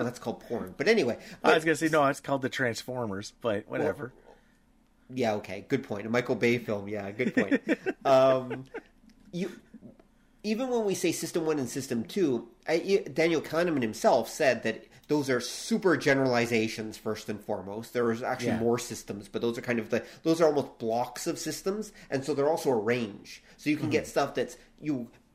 that's called porn. But anyway. I was going to say, no, it's called The Transformers, but whatever. Well, yeah, okay. Good point. A Michael Bay film. Yeah, good point. Even when we say System 1 and System 2, Daniel Kahneman himself said that those are super generalizations first and foremost. There is actually more systems, but those are those are almost blocks of systems, and so they're also a range. So you can get stuff that's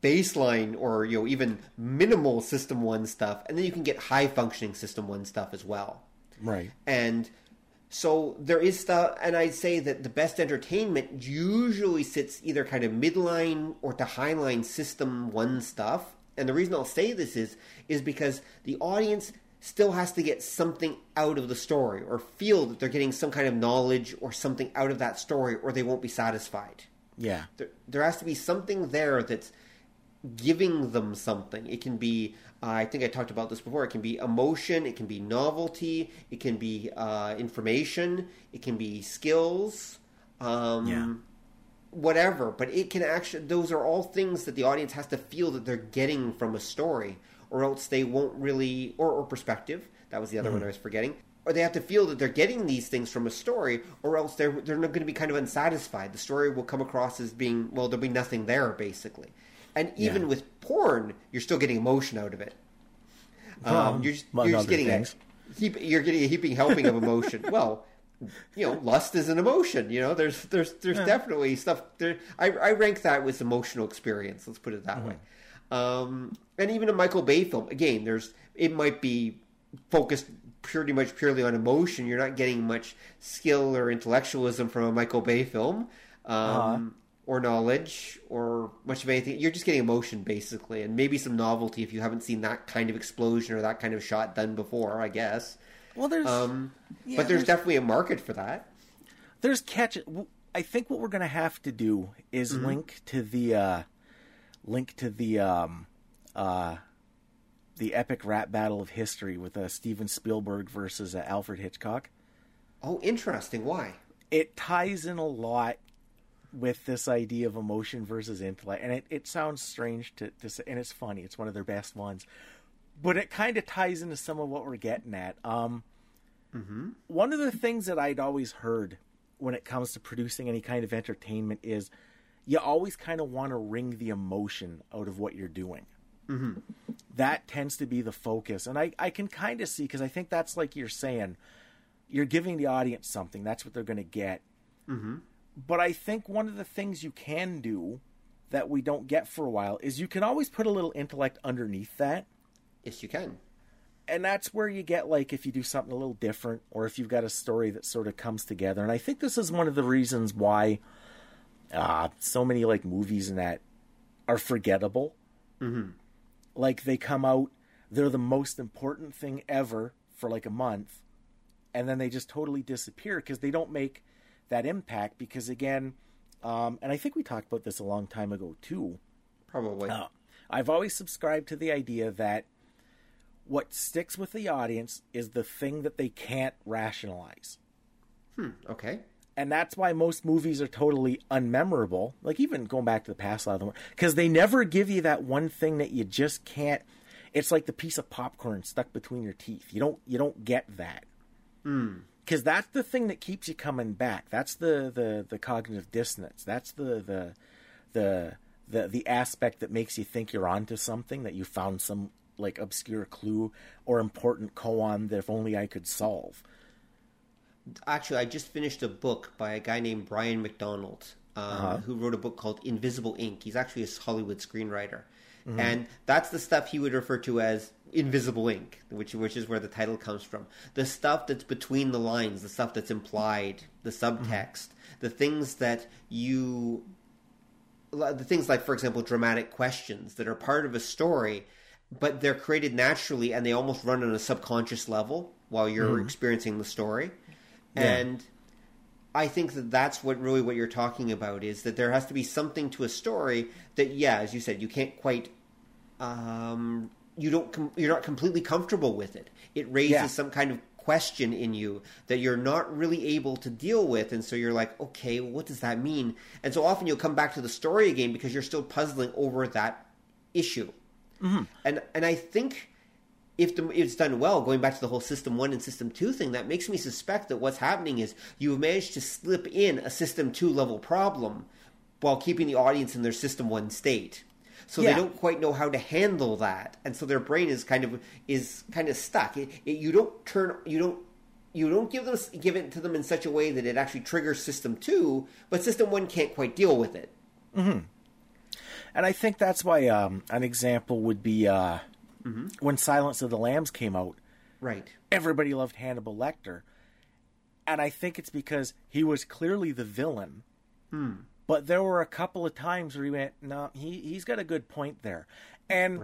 baseline or even minimal System 1 stuff, and then you can get high functioning System 1 stuff as well. Right. And so there is stuff, and I'd say that the best entertainment usually sits either kind of midline or to highline System 1 stuff. And the reason I'll say this is because the audience still has to get something out of the story or feel that they're getting some kind of knowledge or something out of that story, or they won't be satisfied. Yeah. There has to be something there that's giving them something. It can be, I think I talked about this before, it can be emotion, it can be novelty, it can be information, it can be skills, whatever. But it can actually, those are all things that the audience has to feel that they're getting from a story. Or else they won't really, or perspective, that was the other one I was forgetting, or they have to feel that they're getting these things from a story, or else they're not going to be kind of unsatisfied. The story will come across as being, well, there'll be nothing there, basically. And even with porn, you're still getting emotion out of it. You're getting a heaping helping of emotion. Well, lust is an emotion. There's definitely stuff there. I rank that with emotional experience. Let's put it that way. And even a Michael Bay film, again, it might be focused purely on emotion. You're not getting much skill or intellectualism from a Michael Bay film. or knowledge or much of anything. You're just getting emotion, basically, and maybe some novelty if you haven't seen that kind of explosion or that kind of shot done before, I guess. Well, there's... yeah, but there's definitely a market for that. There's catch... I think what we're going to have to do is link to the epic rap battle of history with Steven Spielberg versus Alfred Hitchcock. Oh, interesting. Why? It ties in a lot with this idea of emotion versus intellect. And it sounds strange to say, and it's funny. It's one of their best ones. But it kind of ties into some of what we're getting at. One of the things that I'd always heard when it comes to producing any kind of entertainment is you always kind of want to wring the emotion out of what you're doing. Mm-hmm. That tends to be the focus. And I can kind of see, because I think that's like you're saying, you're giving the audience something. That's what they're going to get. Mm-hmm. But I think one of the things you can do that we don't get for a while is you can always put a little intellect underneath that. Yes, you can. And that's where you get, like, if you do something a little different or if you've got a story that sort of comes together. And I think this is one of the reasons why so many, like, movies and that are forgettable. Mm-hmm. Like, they come out, they're the most important thing ever for, like, a month, and then they just totally disappear because they don't make that impact because, again, and I think we talked about this a long time ago, too. Probably. I've always subscribed to the idea that what sticks with the audience is the thing that they can't rationalize. Okay. And that's why most movies are totally unmemorable. Like, even going back to the past, a lot of them, because they never give you that one thing that you just can't. It's like the piece of popcorn stuck between your teeth. You don't get that. Because that's the thing that keeps you coming back. That's the cognitive dissonance. That's the aspect that makes you think you're onto something, that you found some, like, obscure clue or important koan that if only I could solve. Actually, I just finished a book by a guy named Brian McDonald, who wrote a book called Invisible Ink. He's actually a Hollywood screenwriter. Mm-hmm. And that's the stuff he would refer to as invisible ink, which is where the title comes from. The stuff that's between the lines, the stuff that's implied, the subtext, the things that you... The things like, for example, dramatic questions that are part of a story, but they're created naturally and they almost run on a subconscious level while you're experiencing the story. Yeah. And I think that's what you're talking about is that there has to be something to a story that, yeah, as you said, you can't quite, you're not completely comfortable with it. It raises some kind of question in you that you're not really able to deal with, and so you're like, okay, well, what does that mean? And so often you'll come back to the story again because you're still puzzling over that issue. And I think if it's done well, going back to the whole System 1 and System 2 thing, that makes me suspect that what's happening is you've managed to slip in a System 2 level problem while keeping the audience in their System 1 state. So they don't quite know how to handle that, and so their brain is kind of stuck. You don't give it to them in such a way that it actually triggers System 2, but System 1 can't quite deal with it. Mm-hmm. And I think that's why an example would be when Silence of the Lambs came out. Right. Everybody loved Hannibal Lecter, and I think it's because he was clearly the villain. But there were a couple of times where he went, no, he's got a good point there. And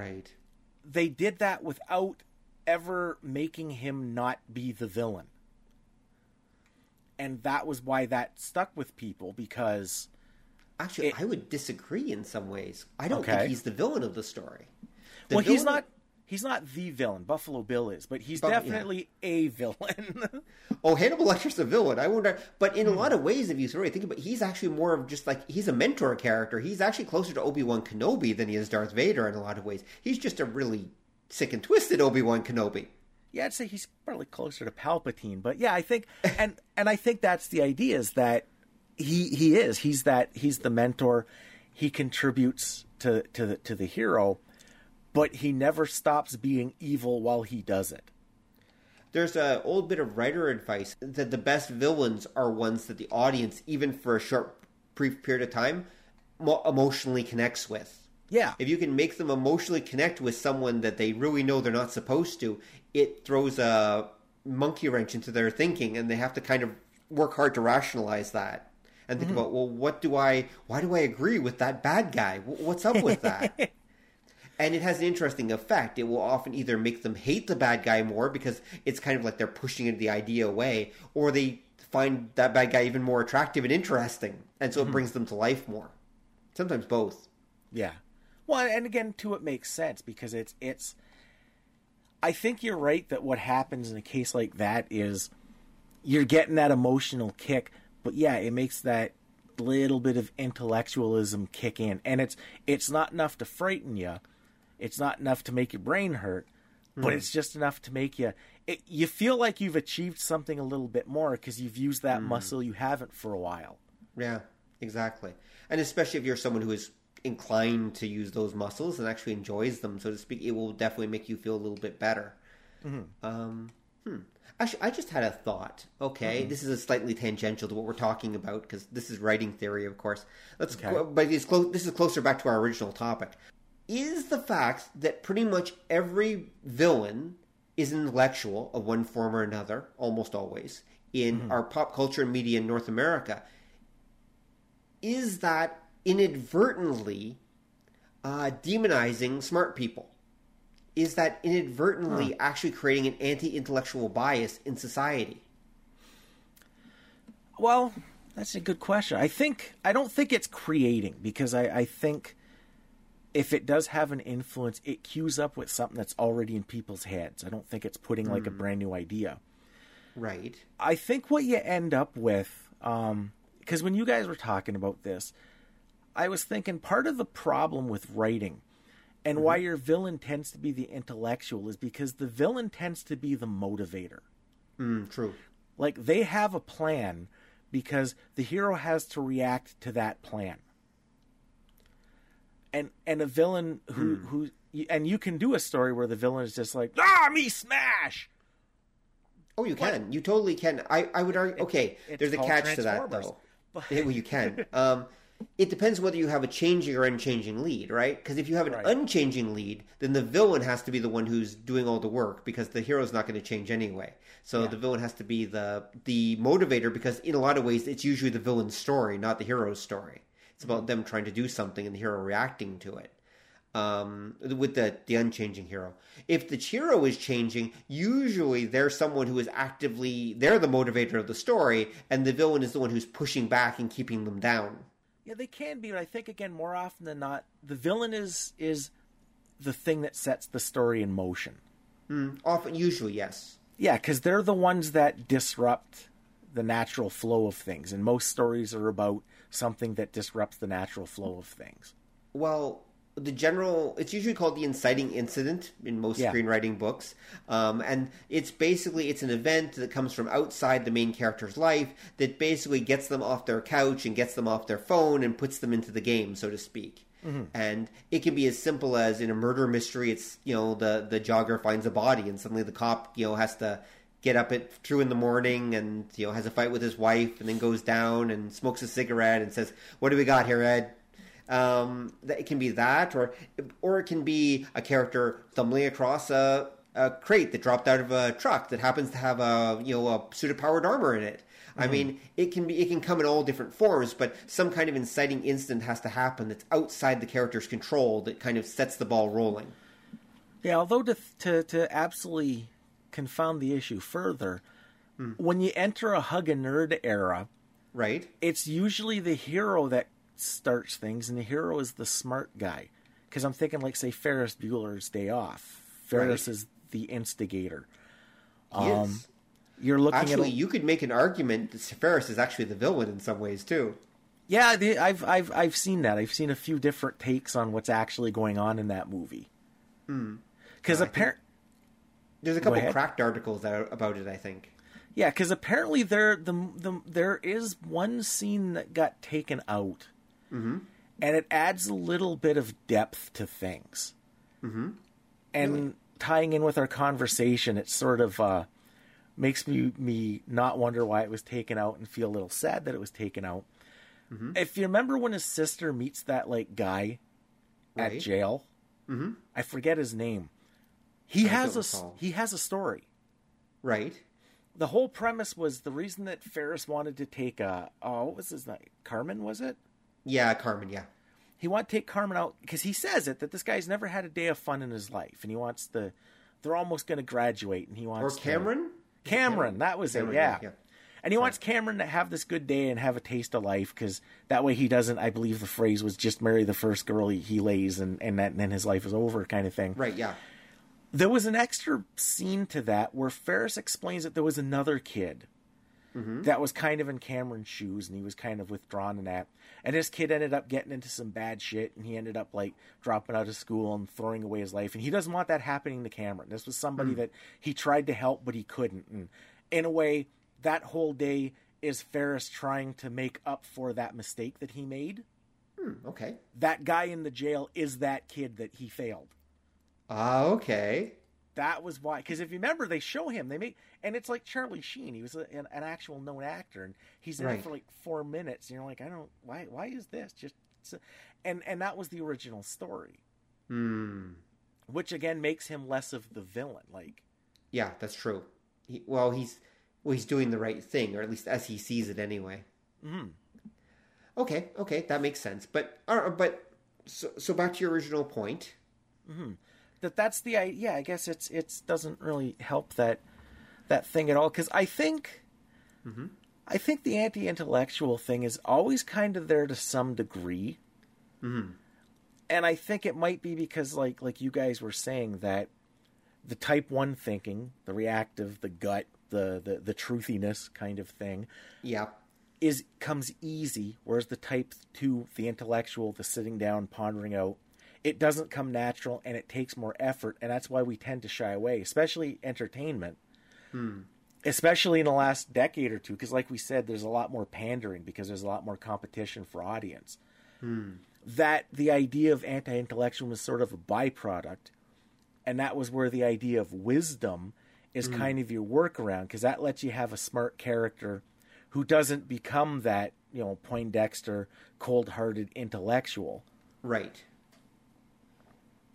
they did that without ever making him not be the villain. And that was why that stuck with people, because... Actually, I would disagree in some ways. I don't think he's the villain of the story. He's not the villain. Buffalo Bill is, but he's definitely a villain. Hannibal Lecter's the villain. I wonder, but in a lot of ways, if you really think about it, he's actually more of just like, he's a mentor character. He's actually closer to Obi-Wan Kenobi than he is Darth Vader in a lot of ways. He's just a really sick and twisted Obi-Wan Kenobi. Yeah, I'd say he's probably closer to Palpatine, but yeah, I think, and I think that's the idea, is that he's the mentor. He contributes to the hero, but he never stops being evil while he does it. There's an old bit of writer advice that the best villains are ones that the audience, even for a short, brief period of time, emotionally connects with. Yeah. If you can make them emotionally connect with someone that they really know they're not supposed to, it throws a monkey wrench into their thinking, and they have to kind of work hard to rationalize that. and think about, well, why do I agree with that bad guy? What's up with that? And it has an interesting effect. It will often either make them hate the bad guy more because it's kind of like they're pushing the idea away, or they find that bad guy even more attractive and interesting. And so it brings them to life more. Sometimes both. Yeah. Well, and again, too, it makes sense because it's I think you're right that what happens in a case like that is you're getting that emotional kick, but yeah, it makes that little bit of intellectualism kick in. And it's not enough to frighten you. It's not enough to make your brain hurt, but it's just enough to make you... You feel like you've achieved something a little bit more because you've used that muscle you haven't for a while. Yeah, exactly. And especially if you're someone who is inclined to use those muscles and actually enjoys them, so to speak, it will definitely make you feel a little bit better. Actually, I just had a thought. Okay, this is a slightly tangential to what we're talking about because this is writing theory, of course. But it's this is closer back to our original topic. Is the fact that pretty much every villain is an intellectual of one form or another, almost always, in our pop culture and media in North America, is that inadvertently demonizing smart people? Is that inadvertently actually creating an anti-intellectual bias in society? Well, that's a good question. I don't think it's creating, because I think if it does have an influence, it cues up with something that's already in people's heads. I don't think it's putting like a brand new idea. Right. I think what you end up with, because when you guys were talking about this, I was thinking part of the problem with writing and why your villain tends to be the intellectual is because the villain tends to be the motivator. True. Like, they have a plan because the hero has to react to that plan. And a villain who and you can do a story where the villain is just like, me smash! Oh, you can. What? You totally can. I would argue, there's a catch to that, though. But... well, you can. It depends whether you have a changing or unchanging lead, right? Because if you have an unchanging lead, then the villain has to be the one who's doing all the work because the hero's not going to change anyway. So the villain has to be the motivator because in a lot of ways, it's usually the villain's story, not the hero's story. It's about them trying to do something and the hero reacting to it with the unchanging hero. If the hero is changing, usually they're someone who is they're the motivator of the story, and the villain is the one who's pushing back and keeping them down. Yeah, they can be, but I think, again, more often than not, the villain is the thing that sets the story in motion. Often, usually, yes. Yeah, because they're the ones that disrupt the natural flow of things, and most stories are about something that disrupts the natural flow of things. Well, it's usually called the inciting incident in most screenwriting books. And it's basically, it's an event that comes from outside the main character's life that basically gets them off their couch and gets them off their phone and puts them into the game, so to speak. And it can be as simple as in a murder mystery, it's, the jogger finds a body and suddenly the cop, has to get up at 2 in the morning and, has a fight with his wife and then goes down and smokes a cigarette and says, "What do we got here, Ed?" It can be that, or it can be a character stumbling across a crate that dropped out of a truck that happens to have a suit of powered armor in it. I mean, it can come in all different forms, but some kind of inciting incident has to happen that's outside the character's control that kind of sets the ball rolling. Yeah, although to absolutely confound the issue further, when you enter a hug a nerd era, right, it's usually the hero that starts things, and the hero is the smart guy. Because I'm thinking, like, say, Ferris Bueller's Day Off. Ferris is the instigator. Yes. You're looking actually, you could make an argument that Ferris is actually the villain in some ways too. Yeah, I've seen that. I've seen a few different takes on what's actually going on in that movie. Because apparently, there's a couple cracked articles about it, I think. Yeah, because apparently there is one scene that got taken out. And it adds a little bit of depth to things. And tying in with our conversation, it sort of makes me not wonder why it was taken out and feel a little sad that it was taken out. If you remember when his sister meets that guy at jail, I forget his name. He has a story. Right. the whole premise was the reason that Ferris wanted to take what was his name? Carmen, was it? Yeah, Carmen, yeah. He wanted to take Carmen out because he says it, that this guy's never had a day of fun in his life. And he wants to, they're almost going to graduate. And he wants Cameron, that was Cameron, it, yeah. And he wants Cameron to have this good day and have a taste of life because that way he doesn't, I believe the phrase was, just marry the first girl he lays and then his life is over kind of thing. Right, yeah. There was an extra scene to that where Ferris explains that there was another kid that was kind of in Cameron's shoes and he was kind of withdrawn in that. And this kid ended up getting into some bad shit and he ended up like dropping out of school and throwing away his life. And he doesn't want that happening to Cameron. This was somebody that he tried to help, but he couldn't. And in a way, that whole day is Ferris trying to make up for that mistake that he made. Okay. That guy in the jail is that kid that he failed. Okay. That was why, because if you remember, they show him, and it's like Charlie Sheen. He was an actual known actor, and he's in it for like 4 minutes. And you're like, why is this? And that was the original story. Which again makes him less of the villain. Like, yeah, that's true. He's doing the right thing, or at least as he sees it anyway. Okay, that makes sense. But so back to your original point. That's the idea. Yeah, I guess it doesn't really help that thing at all because I think the anti-intellectual thing is always kind of there to some degree, and I think it might be because like you guys were saying that the type 1 thinking, the reactive, the gut, the truthiness kind of thing, comes easy, whereas the type 2, the intellectual, the sitting down, pondering out. It doesn't come natural and it takes more effort. And that's why we tend to shy away, especially entertainment, especially in the last decade or two. Cause like we said, there's a lot more pandering because there's a lot more competition for audience. That the idea of anti-intellectual was sort of a byproduct. And that was where the idea of wisdom is kind of your workaround. Cause that lets you have a smart character who doesn't become that, Poindexter, cold-hearted intellectual. Right.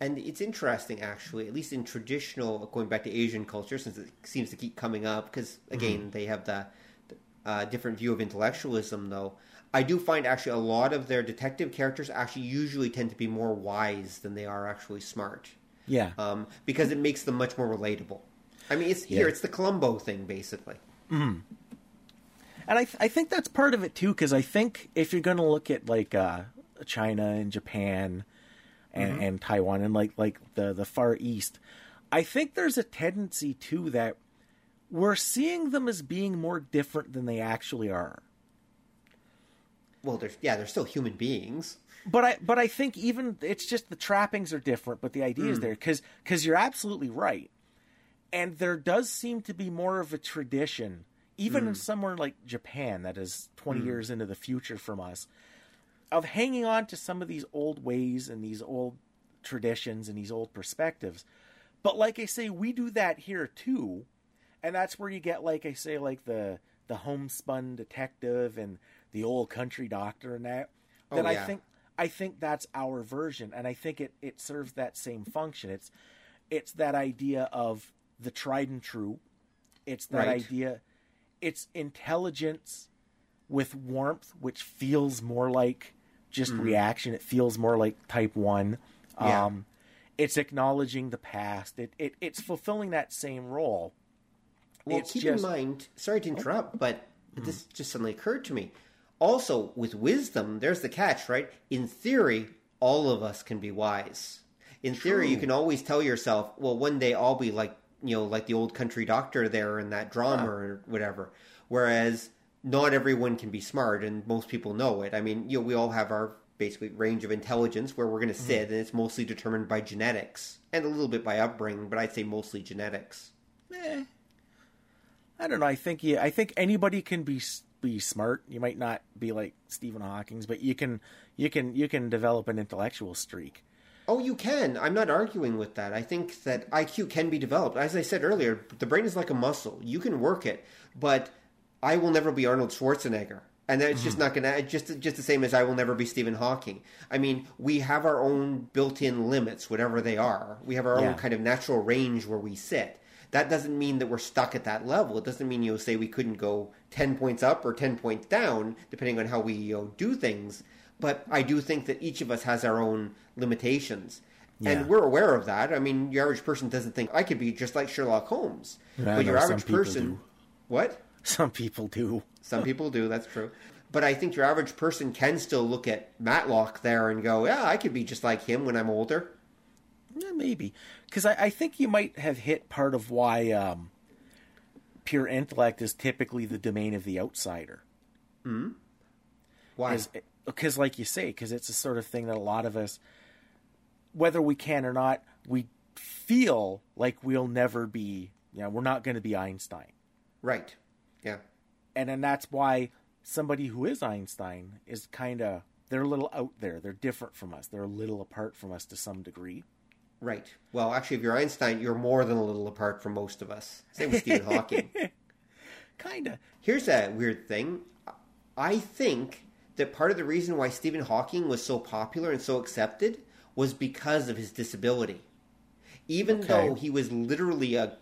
And it's interesting, actually, at least in traditional, going back to Asian culture, since it seems to keep coming up, because, again, they have the different view of intellectualism, though. I do find, actually, a lot of their detective characters actually usually tend to be more wise than they are actually smart. Yeah. Because it makes them much more relatable. I mean, it's the Columbo thing, basically. And I think that's part of it, too, because I think if you're going to look at, like, China and Japan... And Taiwan and like the Far East, I think there's a tendency too that we're seeing them as being more different than they actually are. Well, they're still human beings, but I think even it's just the trappings are different, but the idea is there because you're absolutely right, and there does seem to be more of a tradition even in somewhere like Japan that is 20 years into the future from us. Of hanging on to some of these old ways and these old traditions and these old perspectives. But like I say, we do that here too. And that's where you get, like I say, like the homespun detective and the old country doctor and that. I think that's our version. And I think it serves that same function. It's that idea of the tried and true. It's that idea. It's intelligence with warmth, which feels more like just reaction. It feels more like type 1. Yeah. It's acknowledging the past. It's fulfilling that same role. Well, keep in mind, sorry to interrupt, but this just suddenly occurred to me. Also, with wisdom, there's the catch, right? In theory, all of us can be wise. In theory, you can always tell yourself, well, one day I'll be like, like the old country doctor there in that drama or whatever. Whereas... not everyone can be smart, and most people know it. I mean, we all have our basically range of intelligence where we're going to sit, and it's mostly determined by genetics and a little bit by upbringing, but I'd say mostly genetics. I don't know. I think anybody can be smart. You might not be like Stephen Hawking's, but you can develop an intellectual streak. Oh, you can. I'm not arguing with that. I think that IQ can be developed. As I said earlier, the brain is like a muscle. You can work it, but I will never be Arnold Schwarzenegger. And that's just not going to... Just the same as I will never be Stephen Hawking. I mean, we have our own built-in limits, whatever they are. We have our own kind of natural range where we sit. That doesn't mean that we're stuck at that level. It doesn't mean, you'll say we couldn't go 10 points up or 10 points down, depending on how we do things. But I do think that each of us has our own limitations. Yeah. And we're aware of that. I mean, your average person doesn't think, I could be just like Sherlock Holmes. Yeah, but your average person... Do. What? Some people do. Some people do, that's true. But I think your average person can still look at Matlock there and go, yeah, I could be just like him when I'm older. Yeah, maybe. Because I think you might have hit part of why pure intellect is typically the domain of the outsider. Mm-hmm. Why? Because like you say, because it's the sort of thing that a lot of us, whether we can or not, we feel like we'll never be, you know, we're not going to be Einstein. Right. Yeah. And then that's why somebody who is Einstein is kind of, they're a little out there. They're different from us. They're a little apart from us to some degree. Right. Well, actually, if you're Einstein, you're more than a little apart from most of us. Same with Stephen Hawking. Kind of. Here's a weird thing. I think that part of the reason why Stephen Hawking was so popular and so accepted was because of his disability. Even though he was literally a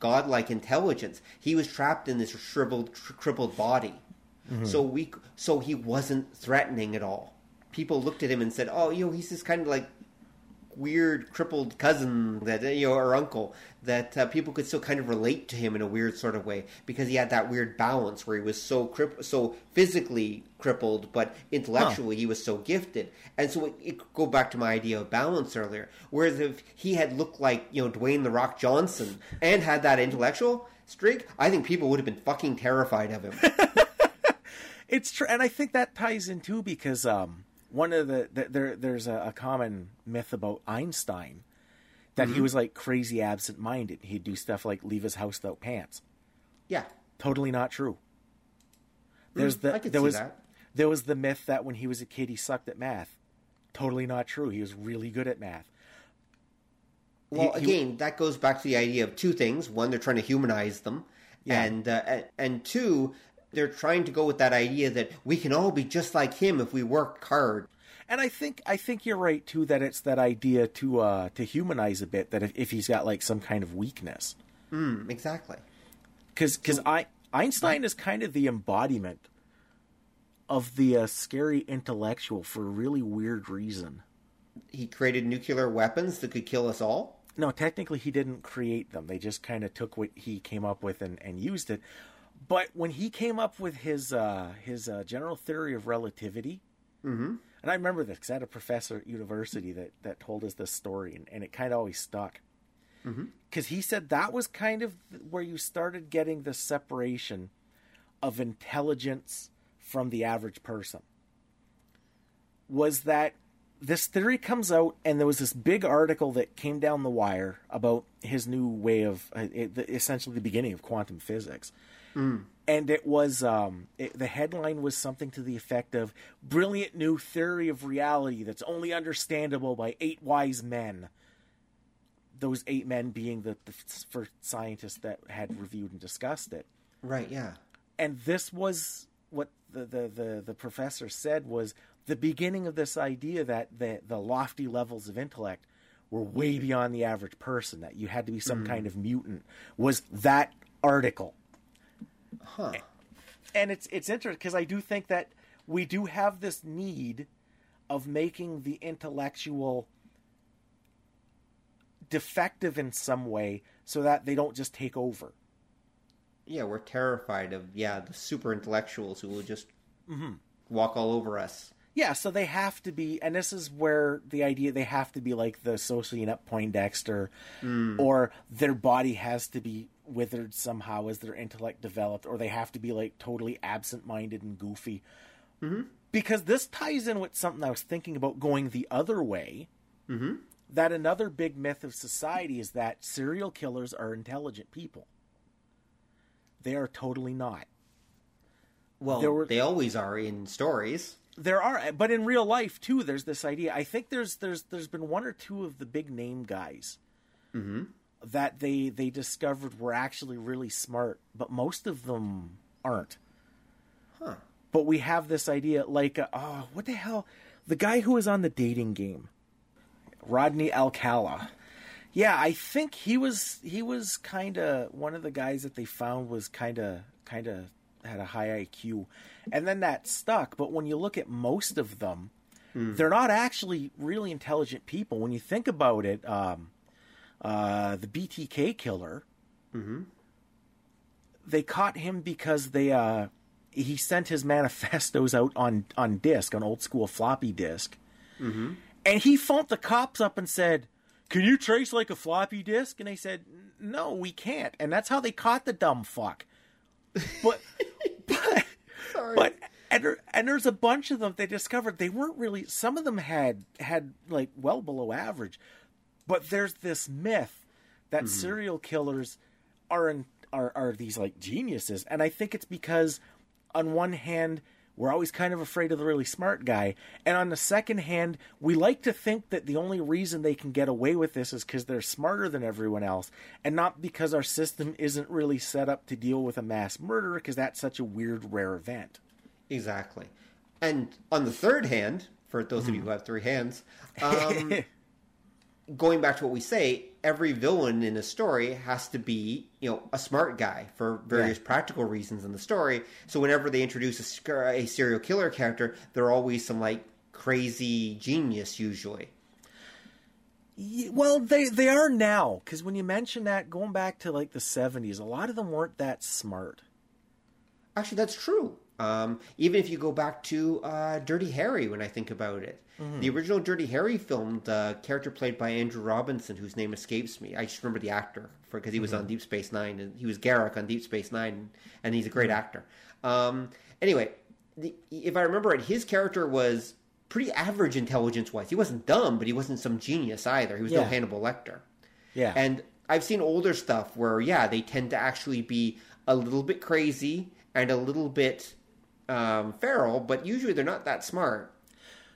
godlike intelligence, he was trapped in this shriveled, crippled body. Mm-hmm. So he wasn't threatening at all. People looked at him and said, "Oh, he's this kind of like weird crippled cousin that or uncle that people could still kind of relate to him in a weird sort of way because he had that weird balance where he was so physically crippled, but intellectually he was so gifted." And so it go back to my idea of balance earlier. Whereas if he had looked like Dwayne The Rock Johnson and had that intellectual streak, I think people would have been fucking terrified of him. It's true, and I think that ties in too because one of there's a common myth about Einstein that he was like crazy absent-minded. He'd do stuff like leave his house without pants. Yeah, totally not true. There was the myth that when he was a kid he sucked at math. Totally not true. He was really good at math. Well, again, that goes back to the idea of two things: one, they're trying to humanize them, and two, they're trying to go with that idea that we can all be just like him if we work hard. And I think you're right too, that it's that idea to humanize a bit, that if he's got like some kind of weakness. Exactly. Because Einstein is kind of the embodiment of the scary intellectual for a really weird reason. He created nuclear weapons that could kill us all? No, technically he didn't create them. They just kind of took what he came up with and used it. But when he came up with his general theory of relativity, and I remember this because I had a professor at university that told us this story, and it kind of always stuck. Because he said that was kind of where you started getting the separation of intelligence from the average person. Was that this theory comes out, and there was this big article that came down the wire about his new way of, essentially the beginning of quantum physics. And it was the headline was something to the effect of "Brilliant new theory of reality that's only understandable by 8 wise men." Those 8 men being the first scientists that had reviewed and discussed it. Right. Yeah. And this was what the professor said was the beginning of this idea that the lofty levels of intellect were way beyond the average person, that you had to be some kind of mutant. Was that article? Huh. And it's interesting because I do think that we do have this need of making the intellectual defective in some way so that they don't just take over. Yeah, we're terrified of the super intellectuals who will just walk all over us. Yeah, so they have to be, and this is where the idea they have to be like the Socionet Poindexter, or their body has to be withered somehow as their intellect developed, or they have to be like totally absent-minded and goofy. Because this ties in with something I was thinking about going the other way, that another big myth of society is that serial killers are intelligent people. They are totally not. Well, they always are in stories. There are, but in real life too, there's this idea. I think there's been one or two of the big name guys that they discovered were actually really smart, but most of them aren't. Huh. But we have this idea like, oh, what the hell? The guy who was on The Dating Game, Rodney Alcala. Yeah, I think he was kind of one of the guys that they found was kind of had a high IQ. And then that stuck. But when you look at most of them, they're not actually really intelligent people. When you think about it, the BTK killer, they caught him because he sent his manifestos out on disc, on old school floppy disk. And he phoned the cops up and said, "Can you trace like a floppy disk?" And they said, "No, we can't." And that's how they caught the dumb fuck. But there's a bunch of them. They discovered they weren't really. Some of them had like well below average. But there's this myth that serial killers are these like geniuses, and I think it's because on one hand we're always kind of afraid of the really smart guy, and on the second hand we like to think that the only reason they can get away with this is because they're smarter than everyone else, and not because our system isn't really set up to deal with a mass murderer, because that's such a weird, rare event. Exactly. And on the third hand, for those of you who have three hands, going back to what we say, every villain in a story has to be, a smart guy for various practical reasons in the story. So whenever they introduce a serial killer character, they're always some like crazy genius usually. Well, they are now, because when you mention that, going back to like the 70s, a lot of them weren't that smart. Actually, that's true. Even if you go back to Dirty Harry, when I think about it. The original Dirty Harry film, the character played by Andrew Robinson, whose name escapes me. I just remember the actor, because he was on Deep Space Nine, and he was Garak on Deep Space Nine, and he's a great actor. Anyway, if I remember it, his character was pretty average intelligence-wise. He wasn't dumb, but he wasn't some genius either. He was no Hannibal Lecter. Yeah. And I've seen older stuff where, they tend to actually be a little bit crazy and a little bit feral, but usually they're not that smart.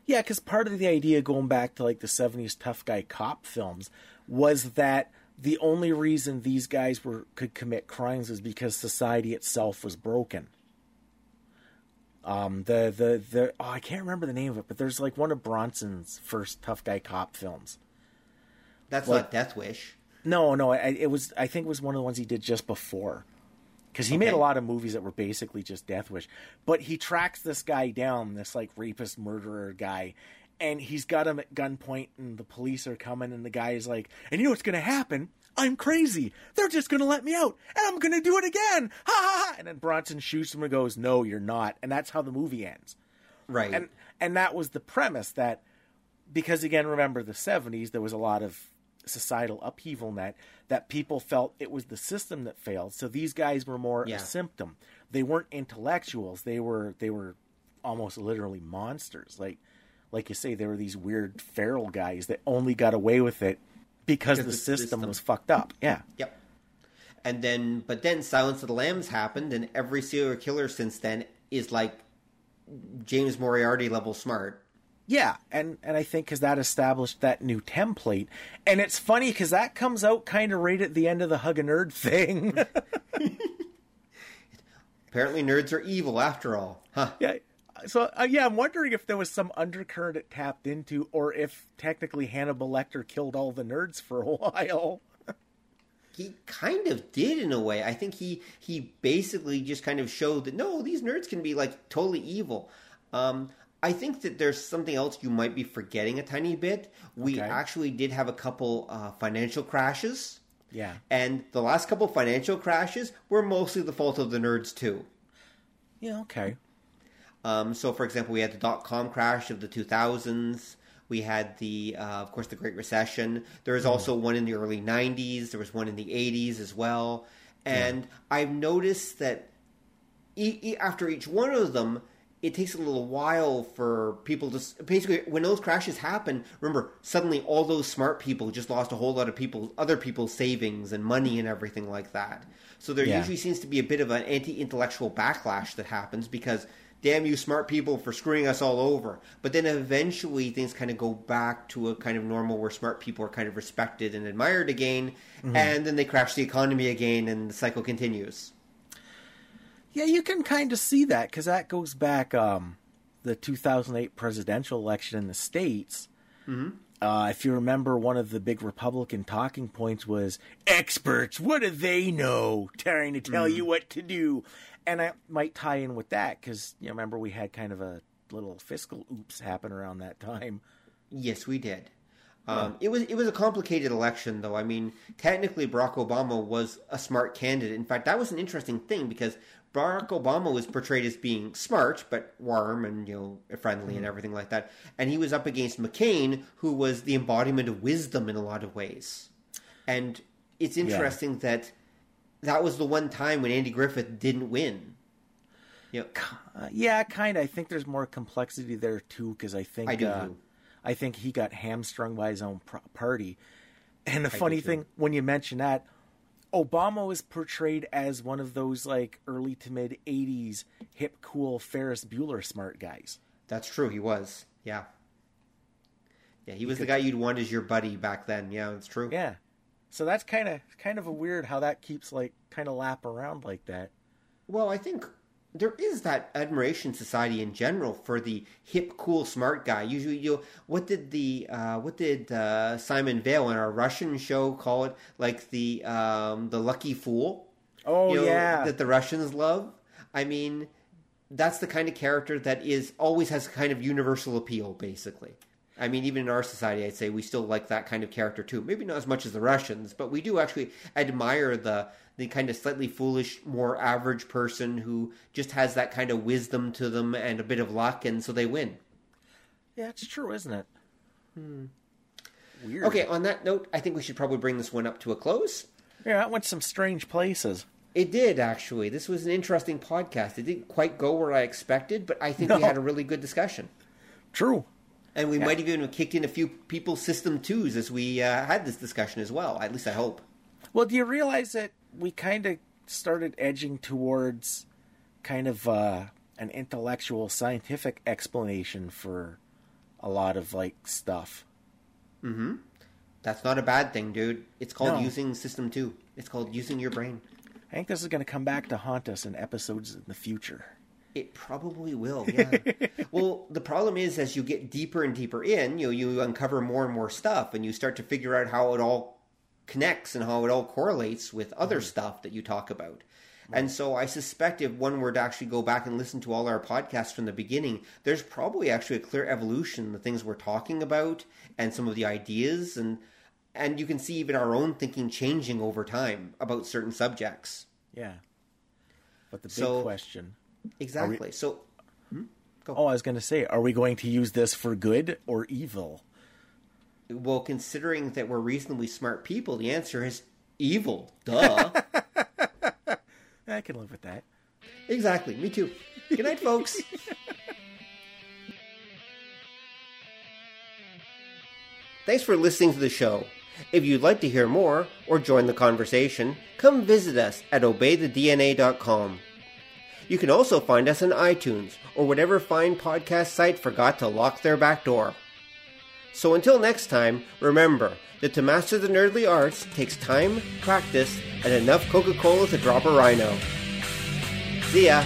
Yeah, because part of the idea going back to like the 70s tough guy cop films was that the only reason these guys could commit crimes was because society itself was broken. I can't remember the name of it, but there's like one of Bronson's first tough guy cop films. That's like, not Death Wish. No, I think it was one of the ones he did just before. Because he made a lot of movies that were basically just Death Wish. But he tracks this guy down, this like rapist murderer guy, and he's got him at gunpoint, and the police are coming, and the guy is like, "And you know what's going to happen? I'm crazy. They're just going to let me out, and I'm going to do it again. Ha ha ha." And then Bronson shoots him and goes, "No, you're not." And that's how the movie ends. Right. And that was the premise, that because, again, remember the 70s, there was a lot of societal upheaval in that people felt it was the system that failed. So these guys were more a symptom. They weren't intellectuals. They were almost literally monsters. Like you say, they were these weird feral guys that only got away with it because the system was fucked up. Yeah. Yep. And then, Silence of the Lambs happened, and every serial killer since then is like James Moriarty level smart. Yeah, and I think because that established that new template. And it's funny because that comes out kind of right at the end of the Hug a Nerd thing. Apparently nerds are evil after all. Huh. Yeah, so I'm wondering if there was some undercurrent it tapped into, or if technically Hannibal Lecter killed all the nerds for a while. He kind of did in a way. I think he basically just kind of showed that, no, these nerds can be like totally evil. I think that there's something else you might be forgetting a tiny bit. We actually did have a couple financial crashes. Yeah. And the last couple financial crashes were mostly the fault of the nerds, too. Yeah, okay. So, for example, we had the dot-com crash of the 2000s. We had of course, the Great Recession. There was also one in the early 90s. There was one in the 80s as well. And I've noticed that after each one of them, it takes a little while for people to basically, when those crashes happen, remember, suddenly all those smart people just lost a whole lot of other people's savings and money and everything like that. So there usually seems to be a bit of an anti-intellectual backlash that happens because, damn you smart people for screwing us all over. But then eventually things kind of go back to a kind of normal where smart people are kind of respected and admired again, and then they crash the economy again and the cycle continues. Yeah, you can kind of see that, because that goes back the 2008 presidential election in the States. Mm-hmm. If you remember, one of the big Republican talking points was, experts, what do they know, trying to tell you what to do? And I might tie in with that, because you remember we had kind of a little fiscal oops happen around that time. Yes, we did. It was a complicated election, though. I mean, technically, Barack Obama was a smart candidate. In fact, that was an interesting thing, because Barack Obama was portrayed as being smart, but warm and, you know, friendly and everything like that. And he was up against McCain, who was the embodiment of wisdom in a lot of ways. And it's interesting that was the one time when Andy Griffith didn't win. You know, yeah, kind of. I think there's more complexity there, too, because I think he got hamstrung by his own party. And the funny thing, when you mention that, Obama was portrayed as one of those like early to mid 80s hip, cool Ferris Bueller smart guys. That's true. He was. Yeah. Yeah. He was the guy you'd want as your buddy back then. Yeah, it's true. Yeah. So that's kind of a weird how that keeps like kind of lap around like that. Well, I think there is that admiration society in general for the hip, cool, smart guy. Usually, you know, what did Simon Veil in our Russian show call it? Like the lucky fool. Oh, you know, yeah, that the Russians love. I mean, that's the kind of character that is always has a kind of universal appeal, basically. I mean, even in our society, I'd say we still like that kind of character too. Maybe not as much as the Russians, but we do actually admire the kind of slightly foolish, more average person who just has that kind of wisdom to them and a bit of luck, and so they win. Yeah, it's true, isn't it? Weird. Okay, on that note, I think we should probably bring this one up to a close. Yeah, that went some strange places. It did, actually. This was an interesting podcast. It didn't quite go where I expected, but I think we had a really good discussion. True. And we might even have kicked in a few people's system twos as we had this discussion as well. At least I hope. Well, do you realize that we kind of started edging towards kind of an intellectual, scientific explanation for a lot of, like, stuff? Mm-hmm. That's not a bad thing, dude. It's called using system two. It's called using your brain. I think this is going to come back to haunt us in episodes in the future. It probably will, yeah. Well, the problem is as you get deeper and deeper in, you uncover more and more stuff, and you start to figure out how it all connects and how it all correlates with other stuff that you talk about. And so I suspect if one were to actually go back and listen to all our podcasts from the beginning, there's probably actually a clear evolution in the things we're talking about and some of the ideas. And you can see even our own thinking changing over time about certain subjects. Yeah. But the big question... Exactly. I was going to say, are we going to use this for good or evil? Well, considering that we're reasonably smart people, the answer is evil. Duh. I can live with that. Exactly. Me too. Good night, folks. Thanks for listening to the show. If you'd like to hear more or join the conversation, come visit us at obeythedna.com. You can also find us on iTunes or whatever fine podcast site forgot to lock their back door. So until next time, remember that to master the nerdly arts takes time, practice, and enough Coca-Cola to drop a rhino. See ya!